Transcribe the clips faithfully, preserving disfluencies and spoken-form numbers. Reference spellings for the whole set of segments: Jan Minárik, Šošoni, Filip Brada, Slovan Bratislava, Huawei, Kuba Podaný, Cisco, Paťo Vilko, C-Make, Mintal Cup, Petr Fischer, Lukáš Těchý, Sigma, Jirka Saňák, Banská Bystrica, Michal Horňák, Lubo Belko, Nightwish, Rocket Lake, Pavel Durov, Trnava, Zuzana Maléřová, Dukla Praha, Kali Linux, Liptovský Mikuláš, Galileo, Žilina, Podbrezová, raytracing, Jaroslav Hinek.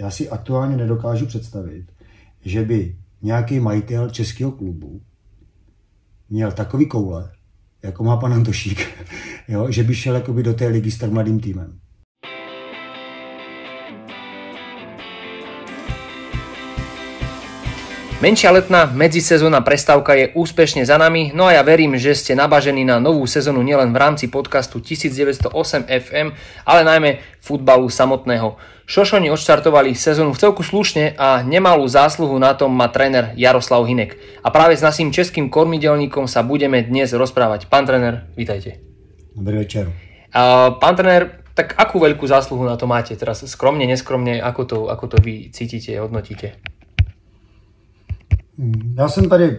já si aktuálně nedokážu představit, že by nějaký majitel českého klubu měl takový koule, jako má pan Antošík, jo, že by šel jakoby do té ligy s tak mladým týmem. Menšia letná medzisezónna prestávka je úspešne za nami, no a ja verím, že ste nabažení na novú sezónu nielen v rámci podcastu devätnásť nula osem ef em, ale najmä futbalu samotného. Šošoni odštartovali sezónu v celku slušne a nemalú zásluhu na tom má tréner Jaroslav Hinek. A práve s naším českým kormidelníkom sa budeme dnes rozprávať. Pán tréner, vítajte. Dobrý večer. A pán tréner, tak akú veľkú zásluhu na to máte teraz? Skromne, neskromne, ako to, ako to vy cítite, hodnotíte? Já jsem tady,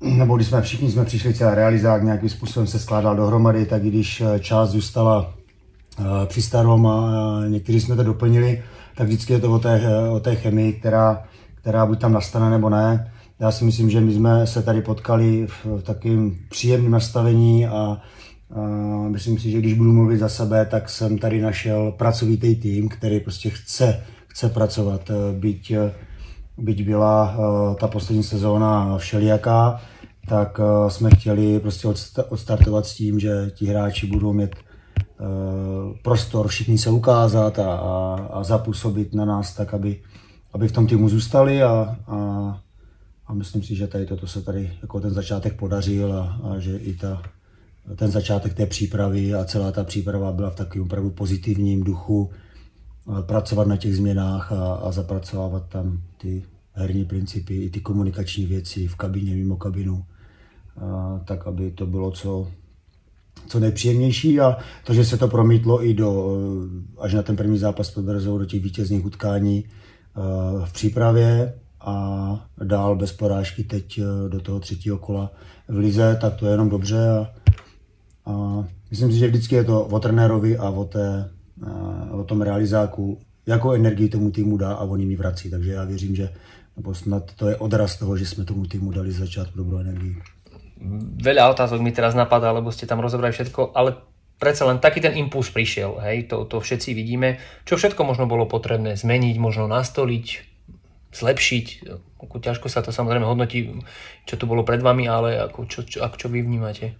nebo když jsme všichni jsme přišli, celá realizák nějakým způsobem se skládal dohromady, tak i když část zůstala při starom a někteří jsme to doplnili, tak vždycky je to o té, o té chemii, která, která buď tam nastane nebo ne. Já si myslím, že my jsme se tady potkali v, v takovém příjemném nastavení a, a myslím si, že když budu mluvit za sebe, tak jsem tady našel pracovitý tým, který prostě chce, chce pracovat, byť byť byla uh, ta poslední sezóna všelijaká, tak uh, jsme chtěli prostě odsta- odstartovat s tím, že ti hráči budou mít uh, prostor všichni se ukázat a, a, a zapůsobit na nás tak, aby, aby v tom týmu zůstali a, a, a myslím si, že tady toto se tady jako ten začátek podařil a, a že i ta, ten začátek té přípravy a celá ta příprava byla v takovém opravdu pozitivním duchu, pracovat na těch změnách a, a zapracovávat tam ty herní principy i ty komunikační věci v kabině, mimo kabinu, a, tak aby to bylo co, co nejpříjemnější a to, že se to promítlo i do, až na ten první zápas s Podbrezou do těch vítězných utkání a, v přípravě a dál bez porážky teď do toho třetího kola v lize, tak to je jenom dobře a, a myslím si, že vždycky je to o trenérovi a o té o tom realizáku, jakou energii tomu týmu dá a on jim ji vrací. Takže já věřím, že nebo snad to je odraz toho, že jsme tomu týmu dali začátku dobrou energii. Veľa otázok mi teraz napadá, lebo ste tam rozobrali všetko, ale predsa len taký ten impuls prišiel, hej, to, to všetci vidíme. Čo všetko možno bolo potrebné zmeniť, možno nastoliť, zlepšiť? Ako ťažko sa to samozrejme hodnotí, čo tu bolo pred vami, ale ako, čo, čo, ako, čo vy vnímate?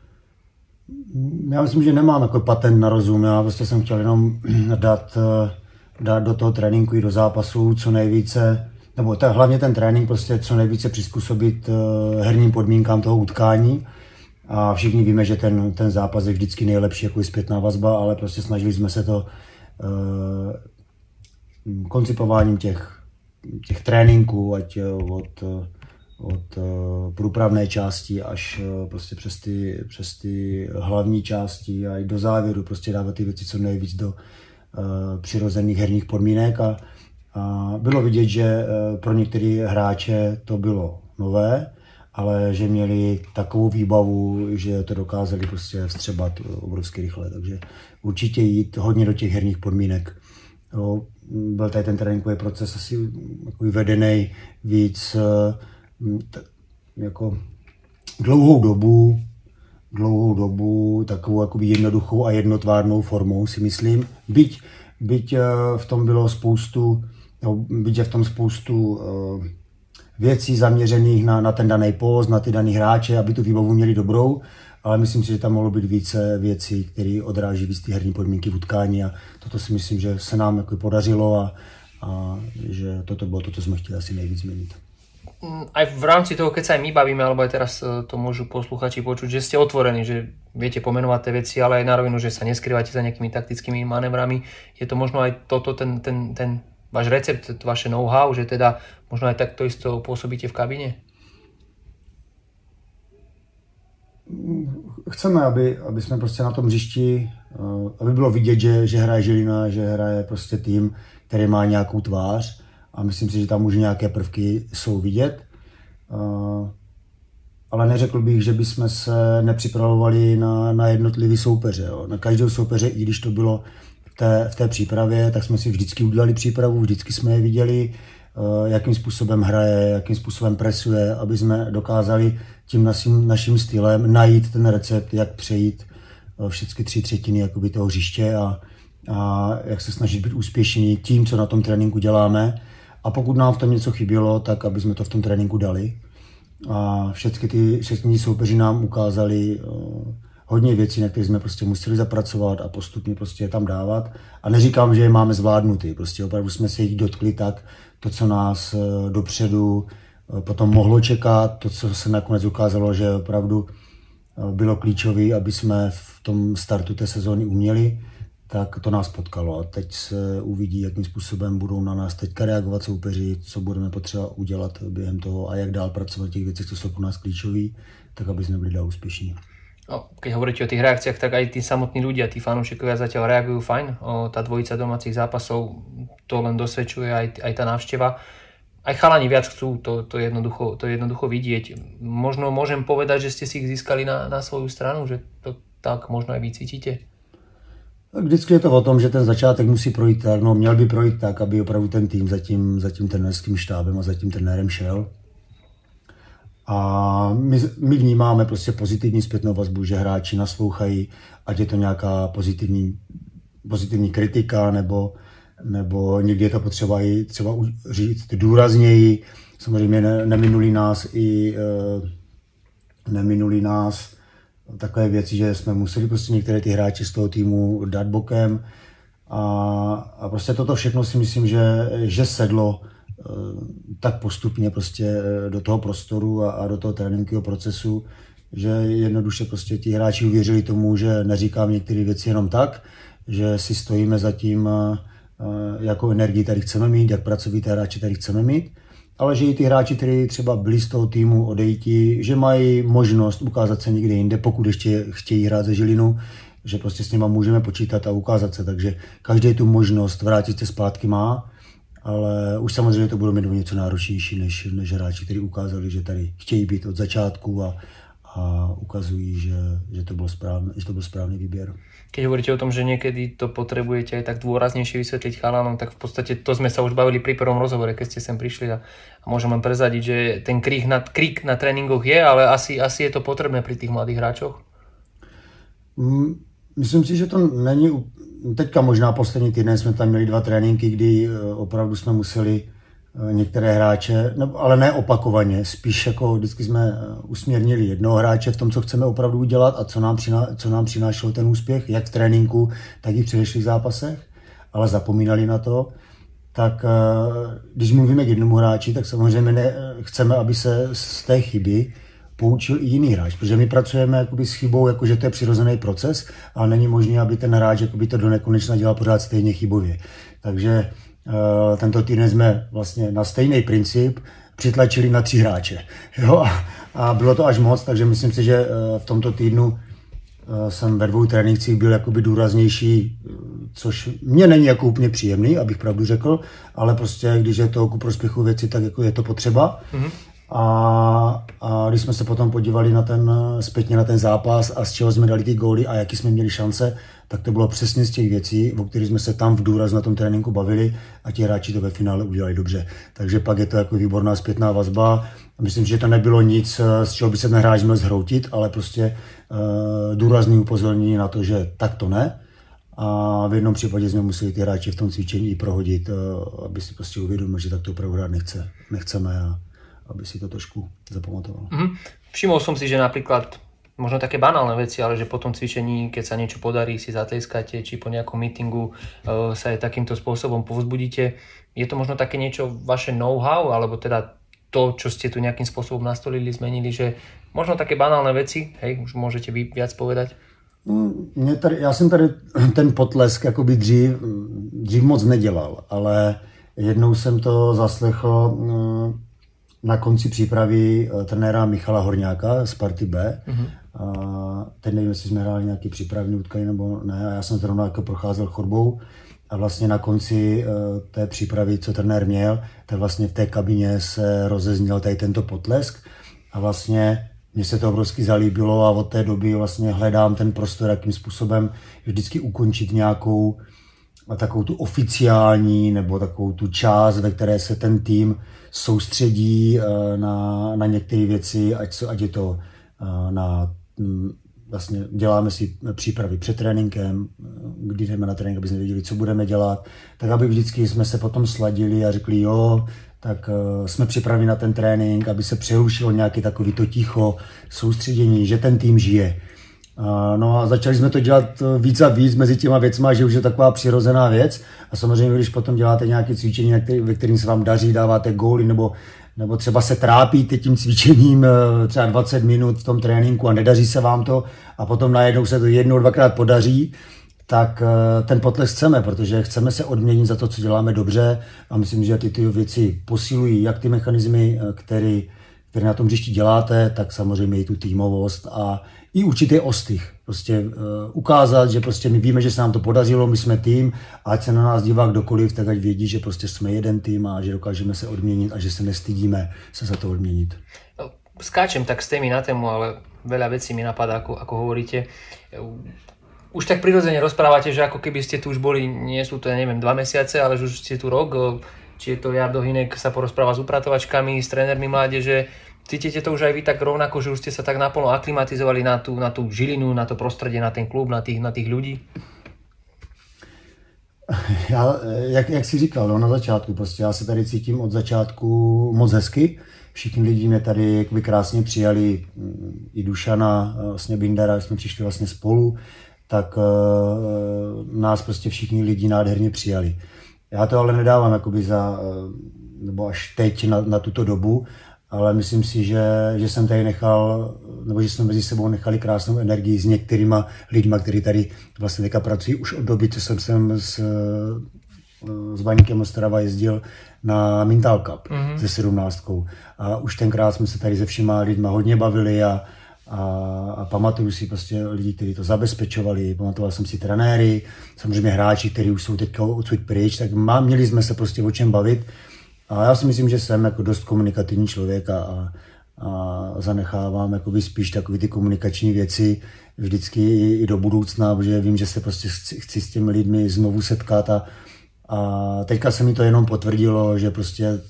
Já myslím, že nemám jako patent na rozum, já prostě jsem chtěl jenom dát, dát do toho tréninku i do zápasů co nejvíce, nebo ta, hlavně ten trénink prostě co nejvíce přizpůsobit herním podmínkám toho utkání a všichni víme, že ten, ten zápas je vždycky nejlepší jako zpětná vazba, ale prostě snažili jsme se to eh, koncipováním těch, těch tréninků, ať od od průpravné části až prostě přes ty, přes ty hlavní části a i do závěru prostě dávat ty věci co nejvíc do uh, přirozených herních podmínek a, a bylo vidět, že pro některé hráče to bylo nové, ale že měli takovou výbavu, že to dokázali prostě vstřebat obrovsky rychle, takže určitě jít hodně do těch herních podmínek. Jo, byl tady ten tréninkový proces asi vedený víc T- jako dlouhou dobu, dlouhou dobu, takovou jakoby jednoduchou a jednotvárnou formou si myslím. Byť, byť v tom bylo spoustu, no, byť je v tom spoustu uh, věcí zaměřených na, na ten daný post, na ty daný hráče, aby tu výbavu měli dobrou, ale myslím si, že tam mohlo být více věcí, které odráží víc ty herní podmínky v utkání a toto si myslím, že se nám jako podařilo a, a že toto bylo to, co jsme chtěli asi nejvíc změnit. Aj v rámci toho, keď sa aj my bavíme, alebo aj teraz to môžu posluchači počuť, že ste otvorení, že viete pomenovať tie veci, ale aj na rovinu, že sa neskrývate za nejakými taktickými manévrami. Je to možno aj toto, ten, ten, ten váš recept, vaše know-how, že teda možno aj takto isto pôsobíte v kabine? Chceme, aby, aby sme proste na tom hřišti, aby bylo vidieť, že, že hraje Žilina, že hraje proste tým, ktorý má nejakú tvář. A myslím si, že tam už nějaké prvky jsou vidět. Ale neřekl bych, že bychom se nepřipravovali na, na jednotlivý soupeře. Jo. Na každého soupeře, i když to bylo v té, v té přípravě, tak jsme si vždycky udělali přípravu, vždycky jsme je viděli, jakým způsobem hraje, jakým způsobem presuje, aby jsme dokázali tím naším, naším stylem najít ten recept, jak přejít všechny tři třetiny jakoby toho hřiště a, a jak se snažit být úspěšní tím, co na tom tréninku děláme. a pokud nám v tom něco chybělo, tak aby jsme to v tom tréninku dali. A všechny ty všechny soupeři nám ukázali hodně věcí, na které jsme prostě museli zapracovat a postupně prostě je tam dávat. A neříkám, že je máme zvládnuty, prostě opravdu jsme se jich dotkli tak, to, co nás dopředu potom mohlo čekat, to, co se nakonec ukázalo, že opravdu bylo klíčové, aby jsme v tom startu té sezóny uměli, tak to nás potkalo. A teď se uvidí, jakým způsobem budou na nás teďka reagovat soupeři, co budeme potřeba udělat během toho a jak dál pracovat těch věcech, co jsou pro nás klíčový, tak aby jsme byli dál úspěšní. No, keď hovoríte o tých reakciách, tak aj tí samotní ľudia, tí fanúšikovia zatiaľ reagujú fajn. O, tá dvojica domácich zápasov, to len dosvedčuje aj, aj tá návšteva. Aj chalani viac chcú, to, to, jednoducho, to jednoducho vidieť. Možno môžem povedať, že ste si ich získali na, na svoju stranu, že to tak možno aj vycítite. Vždycky je to o tom, že ten začátek musí projít tak, no měl by projít tak, aby opravdu ten tým za tím, za tím trenérským štábem a za tím trenérem šel. A my, my vnímáme prostě pozitivní zpětnou vazbu, že hráči naslouchají, ať je to nějaká pozitivní, pozitivní kritika, nebo, nebo někdy je to potřeba i třeba říct důrazněji. Samozřejmě ne, neminuli nás i e, neminuli nás takové věci, že jsme museli prostě některé ty hráči z toho týmu dát bokem. A, a prostě toto všechno si myslím, že, že sedlo tak postupně prostě do toho prostoru a, a do toho tréninkového procesu, že jednoduše prostě ti hráči uvěřili tomu, že neříkám některé věci jenom tak, že si stojíme za tím, jakou energii tady chceme mít, jak pracoví ty hráči tady chceme mít, ale že i ty hráči, kteří třeba byli z toho týmu odejti, že mají možnost ukázat se někde jinde, pokud ještě chtějí hrát za Žilinu, že prostě s nima můžeme počítat a ukázat se, takže každý tu možnost vrátit se zpátky má. Ale už samozřejmě to budou mít o něco náročnější než, než hráči, kteří ukázali, že tady chtějí být od začátku a, a ukazují, že, že, to bol správne, že to bol správny výber. Keď hovoríte o tom, že niekedy to potrebujete aj tak dôraznejšie vysvetliť chalanom, tak v podstate to sme sa už bavili pri prvom rozhovore, keď ste sem prišli a, a môžem len prezadiť, že ten krík na, krík na tréningoch je, ale asi, asi je to potrebné pri tých mladých hráčoch? Mm, myslím si, že to není... Teďka možná poslední týden jsme tam měli dva tréninky, kdy opravdu jsme museli některé hráče, ale ne opakovaně, spíš jako vždycky jsme usměrnili jednoho hráče v tom, co chceme opravdu udělat a co nám, přiná, co nám přinášelo ten úspěch, jak v tréninku, tak i v předešlých zápasech, ale zapomínali na to. Tak když mluvíme k jednomu hráči, tak samozřejmě ne, chceme, aby se z té chyby poučil i jiný hráč, protože my pracujeme jakoby s chybou, jakože to je přirozený proces, ale není možné, aby ten hráč jakoby to donekonečna dělal pořád stejně chybově. Takže uh, tento týden jsme vlastně na stejný princip přitlačili na tři hráče. Jo? A, a bylo to až moc, takže myslím si, že uh, v tomto týdnu uh, jsem ve dvou trénincích byl jakoby důraznější, což mně není jako úplně příjemný, abych pravdu řekl, ale prostě když je to ku prospěchu věci, tak jako je to potřeba. Mm-hmm. A, a když jsme se potom podívali na ten, zpětně na ten zápas a z čeho jsme dali ty góly a jaký jsme měli šance, tak to bylo přesně z těch věcí, o kterých jsme se tam v důraz na tom tréninku bavili a ti hráči to ve finále udělali dobře. Takže pak je to jako výborná zpětná vazba. Myslím, že to nebylo nic, z čeho by se ten hráč měl zhroutit, ale prostě e, důrazný upozornění na to, že tak to ne. A v jednom případě jsme museli ty hráči v tom cvičení prohodit, e, aby si prostě uvědomili, že tak to opravdu hrát nechce, nechceme. A, aby si to trošku zapamatoval. Mm-hmm. Všimol som si, že napríklad, možno také banálne veci, ale že po tom cvičení, keď sa niečo podarí, si zatleskáte, či po nejakom meetingu e, sa aj takýmto spôsobom povzbudíte. Je to možno také niečo vaše know-how, alebo teda to, čo ste tu nejakým spôsobom nastolili, zmenili, že možno také banálne veci, hej, už môžete vy viac povedať? Mm, tady, ja som tady ten potlesk akoby dřív, dřív moc nedělal, ale jednou som to zaslechl mm, na konci přípravy trenéra Michala Horňáka z party B. Mm-hmm. A teď nevím, jestli jsme hráli nějaký přípravný utkání nebo ne, a já jsem zrovna jako procházel chodbou a vlastně na konci té přípravy, co trenér měl, tak vlastně v té kabině se rozezněl tady tento potlesk a vlastně mně se to obrovsky zalíbilo a od té doby vlastně hledám ten prostor, jakým způsobem vždycky ukončit nějakou takovou tu oficiální nebo takovou tu část, ve které se ten tým soustředí na, na některé věci, ať, ať je to na vlastně děláme si přípravy před tréninkem, kdy jdeme na trénink, aby jsme věděli, co budeme dělat, tak aby vždycky jsme se potom sladili a řekli jo, tak jsme připraveni na ten trénink, aby se přerušilo nějaké takové to ticho, soustředění, že ten tým žije. No a začali jsme to dělat víc a víc mezi těma věcma, že už je taková přirozená věc. A samozřejmě, když potom děláte nějaké cvičení, ve kterým se vám daří, dáváte góly, nebo, nebo třeba se trápíte tím cvičením třeba dvacet minut v tom tréninku a nedaří se vám to a potom najednou se to jednou, dvakrát podaří, tak ten potlesk chceme, protože chceme se odměnit za to, co děláme dobře, a myslím, že ty, ty věci posilují jak ty mechanismy, které které na tom hřišti děláte, tak samozřejmě i tu týmovost a i určitý ostych. Prostě uh, ukázat, že prostě my víme, že se nám to podařilo, my jsme tým, a ať se na nás dívá kdokoliv, tak ať vědí, že prostě jsme jeden tým a že dokážeme se odměnit a že se nestydíme se za to odměnit. Skáčem tak s témy na tému, ale veľa vecí mi napadá, ako, ako hovoríte. Už tak prirodzene rozprávate, že ako keby ste tu už boli, nie sú to, ja neviem, dva mesiace, ale už ste tu rok. Či je to Jardo Hinek sa porozpráva s upratovačkami, s trénermi mládeže. Cítite to už aj vy tak rovnako, že už ste sa tak naplno aklimatizovali na tú, na tú Žilinu, na to prostredie, na ten klub, na tých, na tých ľudí? Já, jak, jak si říkal, no, na začátku, prostě já se tady cítím od začátku moc hezky. Všichni lidi mě tady jak by krásně přijali, i Dušana, vlastně Bindara, jsme přišli vlastně spolu, tak uh, nás prostě všichni lidi nádherně přijali. Já to ale nedávám jakoby za, nebo až teď na, na tuto dobu, ale myslím si, že, že jsem tady nechal, nebo že jsme mezi sebou nechali krásnou energii s některýma lidma, kteří tady vlastně teďka pracují už od doby, co jsem sem s, s Vaňkem Ostrava jezdil na Mintal Cup mm-hmm. se sedmnáctkou. A už tenkrát jsme se tady se všema lidma hodně bavili a, a, a pamatuju si prostě lidi, kteří to zabezpečovali, pamatoval jsem si trenéry, samozřejmě hráči, kteří už jsou teďka odsud pryč, tak má, měli jsme se prostě o čem bavit. A já si myslím, že jsem jako dost komunikativní člověk a, a, a zanechávám jakoby spíš takové ty komunikační věci vždycky i, i do budoucna, protože vím, že se prostě chci, chci s těmi lidmi znovu setkat a, a teďka se mi to jenom potvrdilo, že prostě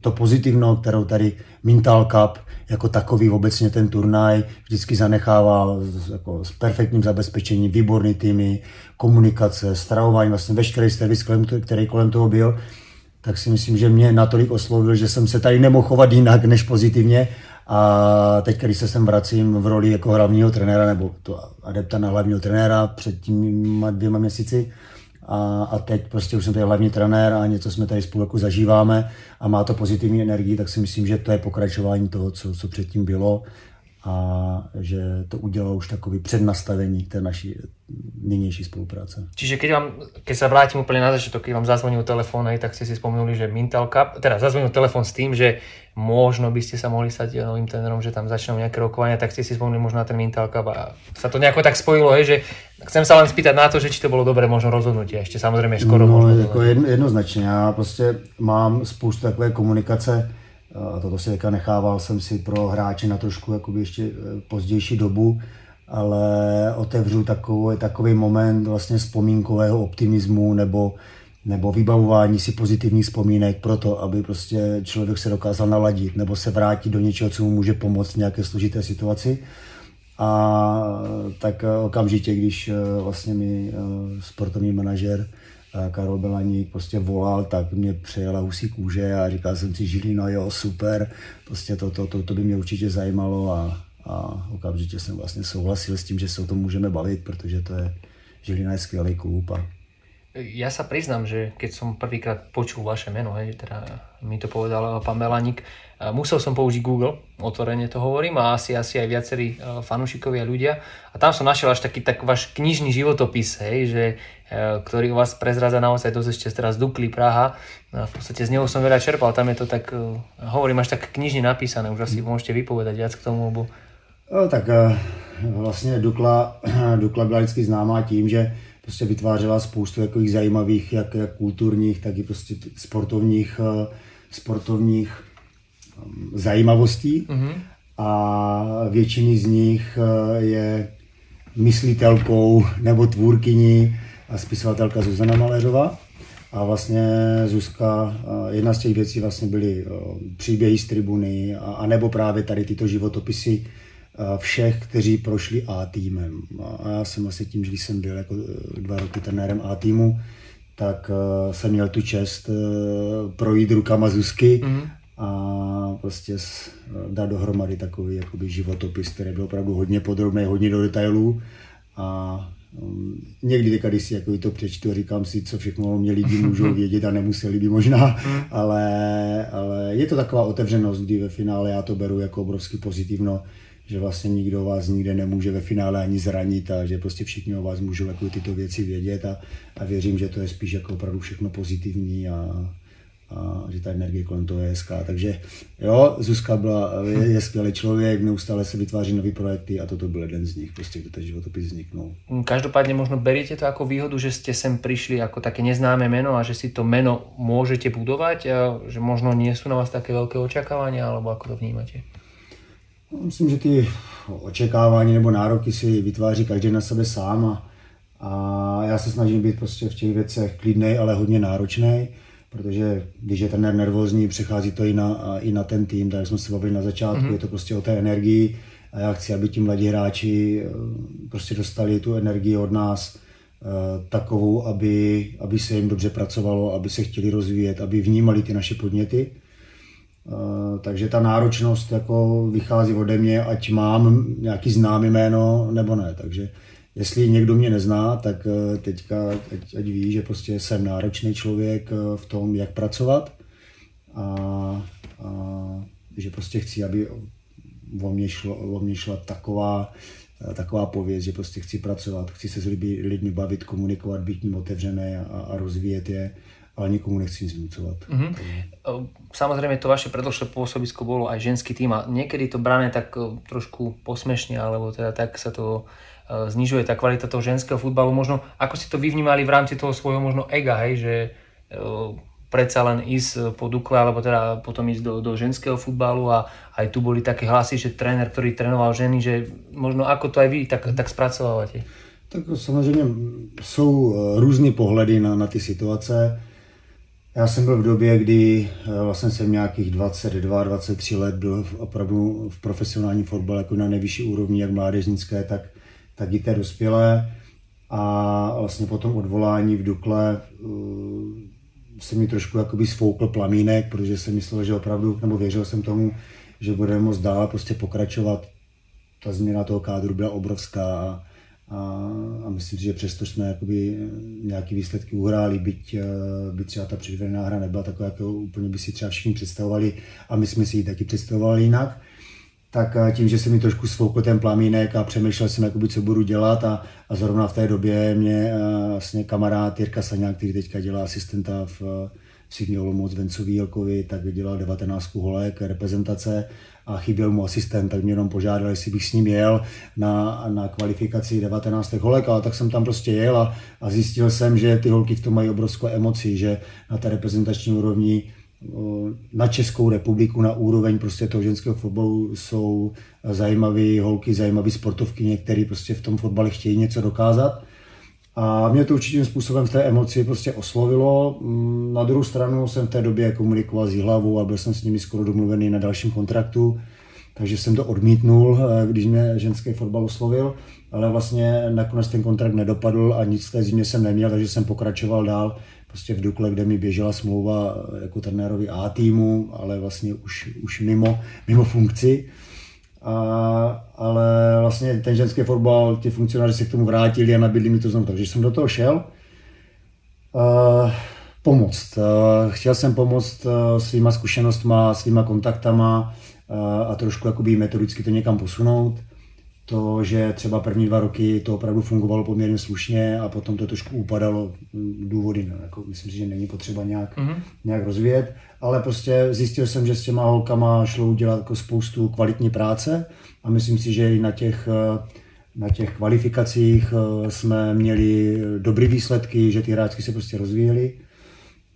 to pozitivno, kterou tady Mintal Cup jako takový obecně ten turnaj vždycky zanechával jako s perfektním zabezpečením, výborný týmy, komunikace, stravování, vlastně veškerý servis, který kolem toho byl, tak si myslím, že mě natolik oslovil, že jsem se tady nemohl chovat jinak než pozitivně. A teď, když se sem vracím v roli jako hlavního trenéra, nebo to adepta na hlavního trenéra před těmi dvěma měsíci, a, a teď prostě už jsem tady hlavní trenér a něco jsme tady spolu jako zažíváme a má to pozitivní energii, tak si myslím, že to je pokračování toho, co, co předtím bylo, a že to udělalo už takový přednastavení té naší nynější spolupráce. Čiže keď vám, keď sa vrátim úplne na začiatok, keď vám zazvonil telefón, hej, tak ste si spomenuli, že Mintal Cup, teda zazvonil telefón s tým, že možno by ste sa mohli stať novým trénerom, že tam začnú nejaké rokovania, tak ste si spomenuli možno na ten Mintal Cup a sa to nejako tak spojilo, hej, že chcem sa len spýtať na to, že či to bolo dobré možno rozhodnutie, ešte samozrejme skoro no, možno. Jako jedno, jednoznačne, ja prostě mám spoustu takové komunikace, a toto si teďka nechával jsem si pro hráče na trošku jakoby ještě pozdější dobu, ale otevřu takový, takový moment vlastně vzpomínkového optimismu nebo, nebo vybavování si pozitivních vzpomínek pro to, aby prostě člověk se dokázal naladit nebo se vrátit do něčeho, co mu může pomoct v nějaké složité situaci. A tak okamžitě, když vlastně mi sportovní manažer Karol Belaník prostě volal, tak mě přejela husí kůže a říkal jsem si, Žilina, jo, super, prostě to, to, to, to by mě určitě zajímalo a, a okamžitě jsem vlastně souhlasil s tím, že se o tom můžeme bavit, protože to je, Žilina je skvělý klub. A... Ja sa priznám, že keď som prvýkrát počul vaše meno, hej, teda mi to povedal pán Belaník, musel som použiť Google, otvorene to hovorím, a asi, asi aj viacerí fanúšikovia ľudia. A tam som našiel až taký tak váš knižný životopis, hej, že, ktorý vás prezrádza naozaj dosť ešte teraz Dukly Praha. A v podstate z neho som veľa čerpal, tam je to tak, hovorím, až tak knižne napísané, už asi môžete vypovedať viac k tomu, lebo... No, tak vlastne Dukla, Dukla byla vždycky známá tím, že prostě vytvářela spoustu takových zajímavých, jak, jak kulturních, tak i prostě sportovních, sportovních zajímavostí. Mm-hmm. A většiny z nich je myslitelkou nebo tvůrkyní a spisovatelka Zuzana Maléřová. A vlastně Zuzka, jedna z těch věcí vlastně byly příběhy z tribuny, a, a nebo právě tady tyto životopisy všech, kteří prošli A-týmem. A já jsem vlastně tím, že když jsem byl jako dva roky trenérem A-týmu, tak jsem měl tu čest projít rukama Zuzky mm-hmm. a prostě dát dohromady takový jakoby životopis, který byl opravdu hodně podrobný, hodně do detailů. A Um, někdy teďka, když si jako to přečtu, říkám si, co všechno mě lidi můžou vědět a nemuseli by možná, ale, ale je to taková otevřenost, kdy ve finále já to beru jako obrovsky pozitivno, že vlastně nikdo vás nikde nemůže ve finále ani zranit a že prostě všichni o vás můžou jako tyto věci vědět a, a věřím, že to je spíš jako opravdu všechno pozitivní a, a že ta energie kolem toho je hezká. Takže jo, Zuzka byla, je, je skvělý člověk, neustále se vytváří nový projekty a toto byl jeden z nich, prostě kde ten životopis vzniknul. Každopádně možno beriete to jako výhodu, že ste sem prišli ako také neznáme meno a že si to meno môžete budovať a že možno nie sú na vás také veľké očakávania, alebo ako to vnímate? Myslím, že ty očekávání nebo nároky si vytváří každý na sebe sám a, a já se snažím být prostě v těch věcech klidnej, ale hodně náročnej. Protože když je trenér nervózní, přechází to i na, i na ten tým, tak jsme se bavili na začátku, mm-hmm. je to prostě o té energii a já chci, aby ti mladí hráči prostě dostali tu energii od nás takovou, aby, aby se jim dobře pracovalo, aby se chtěli rozvíjet, aby vnímali ty naše podněty. Takže ta náročnost jako vychází ode mě, ať mám nějaký známý jméno nebo ne. Takže jestli někdo mě nezná, tak teďka ať, ať ví, že prostě jsem náročný člověk v tom, jak pracovat a, a že prostě chci, aby o mě, šlo, o mě šla taková, taková pověst, že prostě chci pracovat, chci se s lidmi, lidmi bavit, komunikovat, být ním otevřené a, a rozvíjet je, ale nikomu nechci nic vnúcovať. Mm-hmm. Samozrejme, to vaše predložné pôsobisko bolo aj ženský tým a niekedy to brané tak trošku posmešne, alebo teda tak sa to znižuje, tá kvalita toho ženského futbalu. Možno, ako ste to vy vnímali v rámci toho svojho možno ega, hej, že predsa len ísť po Dukle, alebo teda potom ísť do, do ženského futbalu a aj tu boli také hlasy, že tréner, ktorý trénoval ženy, že možno ako to aj vy tak, tak spracovávate? Tak samozrejme, sú různé pohledy na, na ty situace. Já jsem byl v době, kdy vlastně jsem nějakých dvacet dva dvacet tři let byl opravdu v profesionálním fotbale jako na nejvyšší úrovni, jak mládežnické, tak, tak i té dospělé. A vlastně po tom odvolání v Dukle se mi trošku jakoby sfoukl plamínek, protože jsem myslel, že opravdu, nebo věřil jsem tomu, že budeme moc dál prostě pokračovat. Ta změna toho kádru byla obrovská. A, a myslím si, že přesto jsme jakoby nějaký výsledky uhráli, byť by třeba ta předvedená hra nebyla taková, jako úplně by si třeba všichni představovali a my jsme si ji taky představovali jinak, tak tím, že se mi trošku sfoukl ten plamínek a přemýšlel jsem, jakoby, co budu dělat a, a zrovna v té době mě vlastně kamarád Jirka Saňák, který teďka dělá asistenta v, v Sydney Olomouc Vencovi Jelkovi, tak dělal devatenáct holek reprezentace a chyběl mu asistent, tak mě jenom požádal, jestli bych s ním jel na, na kvalifikaci devatenáct holek, ale tak jsem tam prostě jel a, a zjistil jsem, že ty holky v tom mají obrovskou emoci, že na té reprezentační úrovni na Českou republiku, na úroveň prostě toho ženského fotbalu jsou zajímavé holky, zajímavé sportovky, které prostě v tom fotbale chtějí něco dokázat. A mě to určitým způsobem v té emoci prostě oslovilo. Na druhou stranu jsem v té době komunikoval s Jihlavou a byl jsem s nimi skoro domluvený na dalším kontraktu, takže jsem to odmítnul, když mě ženský fotbal oslovil, ale vlastně nakonec ten kontrakt nedopadl a nic v té zimě jsem neměl, takže jsem pokračoval dál prostě v Dukle, kde mi běžela smlouva jako trenérovi A týmu, ale vlastně už, už mimo, mimo funkci. A, ale vlastně ten ženský fotbal, ti funkcionáři se k tomu vrátili a nabídli mi to znovu, takže jsem do toho šel uh, pomoct. Uh, chtěl jsem pomoct uh, svýma zkušenostma, svýma kontaktama uh, a trošku jakoby metodicky to někam posunout. To, že třeba první dva roky to opravdu fungovalo poměrně slušně a potom to trošku upadalo, důvody, no, jako myslím si, že není potřeba nějak, mm-hmm. nějak rozvíjet, ale prostě zjistil jsem, že s těma holkama šlo udělat jako spoustu kvalitní práce a myslím si, že i na těch, na těch kvalifikacích jsme měli dobrý výsledky, že ty hráčky se prostě rozvíjely.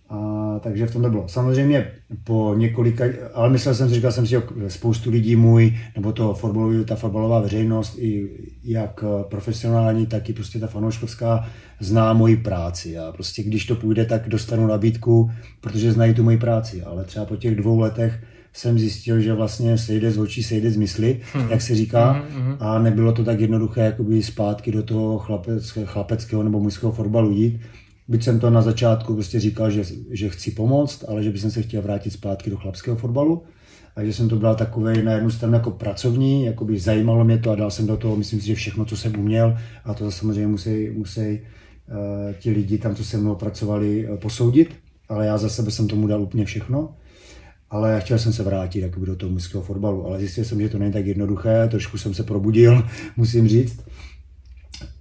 A takže v tom to bylo. Samozřejmě po několika, ale myslel jsem si, říkal jsem si, že spoustu lidí můj, nebo to fotbalový, ta fotbalová veřejnost, i jak profesionální, tak i prostě ta fanouškovská, zná moji práci a prostě když to půjde, tak dostanu nabídku, protože znají tu moji práci, ale třeba po těch dvou letech jsem zjistil, že vlastně sejde z očí, sejde z mysli, hmm. jak se říká. Hmm. A nebylo to tak jednoduché jakoby zpátky do toho chlapec, chlapeckého nebo mužského fotbalu jít. Byť jsem to na začátku prostě říkal, že, že chci pomoct, ale že bych se chtěl vrátit zpátky do chlapského fotbalu. A že jsem to byl takovej na jednu stranu jako pracovní, jakoby zajímalo mě to a dal jsem do toho, myslím si, že všechno, co jsem uměl, a to samozřejmě musí, musí uh, ti lidi tam, co se mnou pracovali, uh, posoudit, ale já za sebe jsem tomu dal úplně všechno. Ale chtěl jsem se vrátit jakoby do toho mužského fotbalu, ale zjistil jsem, že to není tak jednoduché, trošku jsem se probudil, musím říct.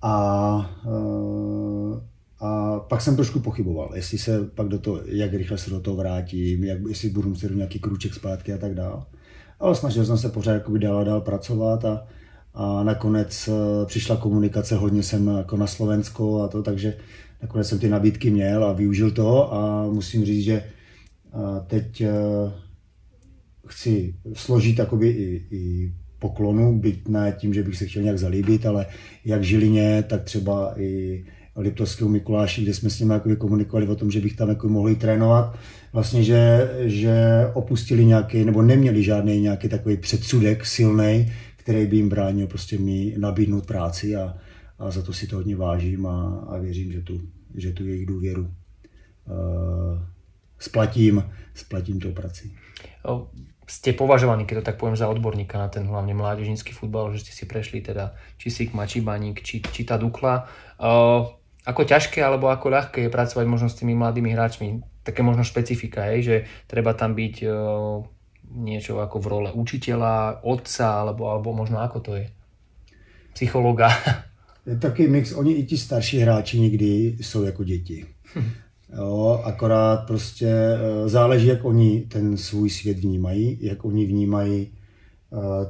A, uh, A pak jsem trošku pochyboval, jestli se pak do toho, jak rychle se do toho vrátím, jak, jestli budu muset do nějaký krůček zpátky a tak dál. Ale snažil jsem se pořád jakoby dál a dál pracovat a, a nakonec uh, přišla komunikace, hodně jsem jako na Slovensko a to, takže nakonec jsem ty nabídky měl a využil toho a musím říct, že uh, teď uh, chci složit jakoby i, i poklonu, byť ne tím, že bych se chtěl nějak zalíbit, ale jak Žilině, tak třeba i Liptovského Mikuláši, kde jsme s nimi komunikovali o tom, že bych tam jako mohli trénovat. Vlastně, že, že opustili nějaký, nebo neměli žádný nějaký takový předsudek silnej, který by jim bránil prostě mi nabídnout práci a, a za to si to hodně vážím a, a věřím, že tu, že tu jejich důvěru uh, splatím, splatím tou prací. Oh. Ste považovaní, keď to tak poviem, za odborníka na ten hlavne mládežnícky futbal, že ste si prešli teda či Sigma, či Baník, či, či tá Dukla. Uh, ako ťažké alebo ako ľahké je pracovať možno s tými mladými hráčmi? Také možno špecifika, hej, že treba tam byť uh, niečo ako v role učiteľa, otca, alebo, alebo možno ako to je? Psychologa. Je taký mix, oni i ti starší hráči nikdy sú ako deti. Hm. Jo, akorát prostě záleží, jak oni ten svůj svět vnímají, jak oni vnímají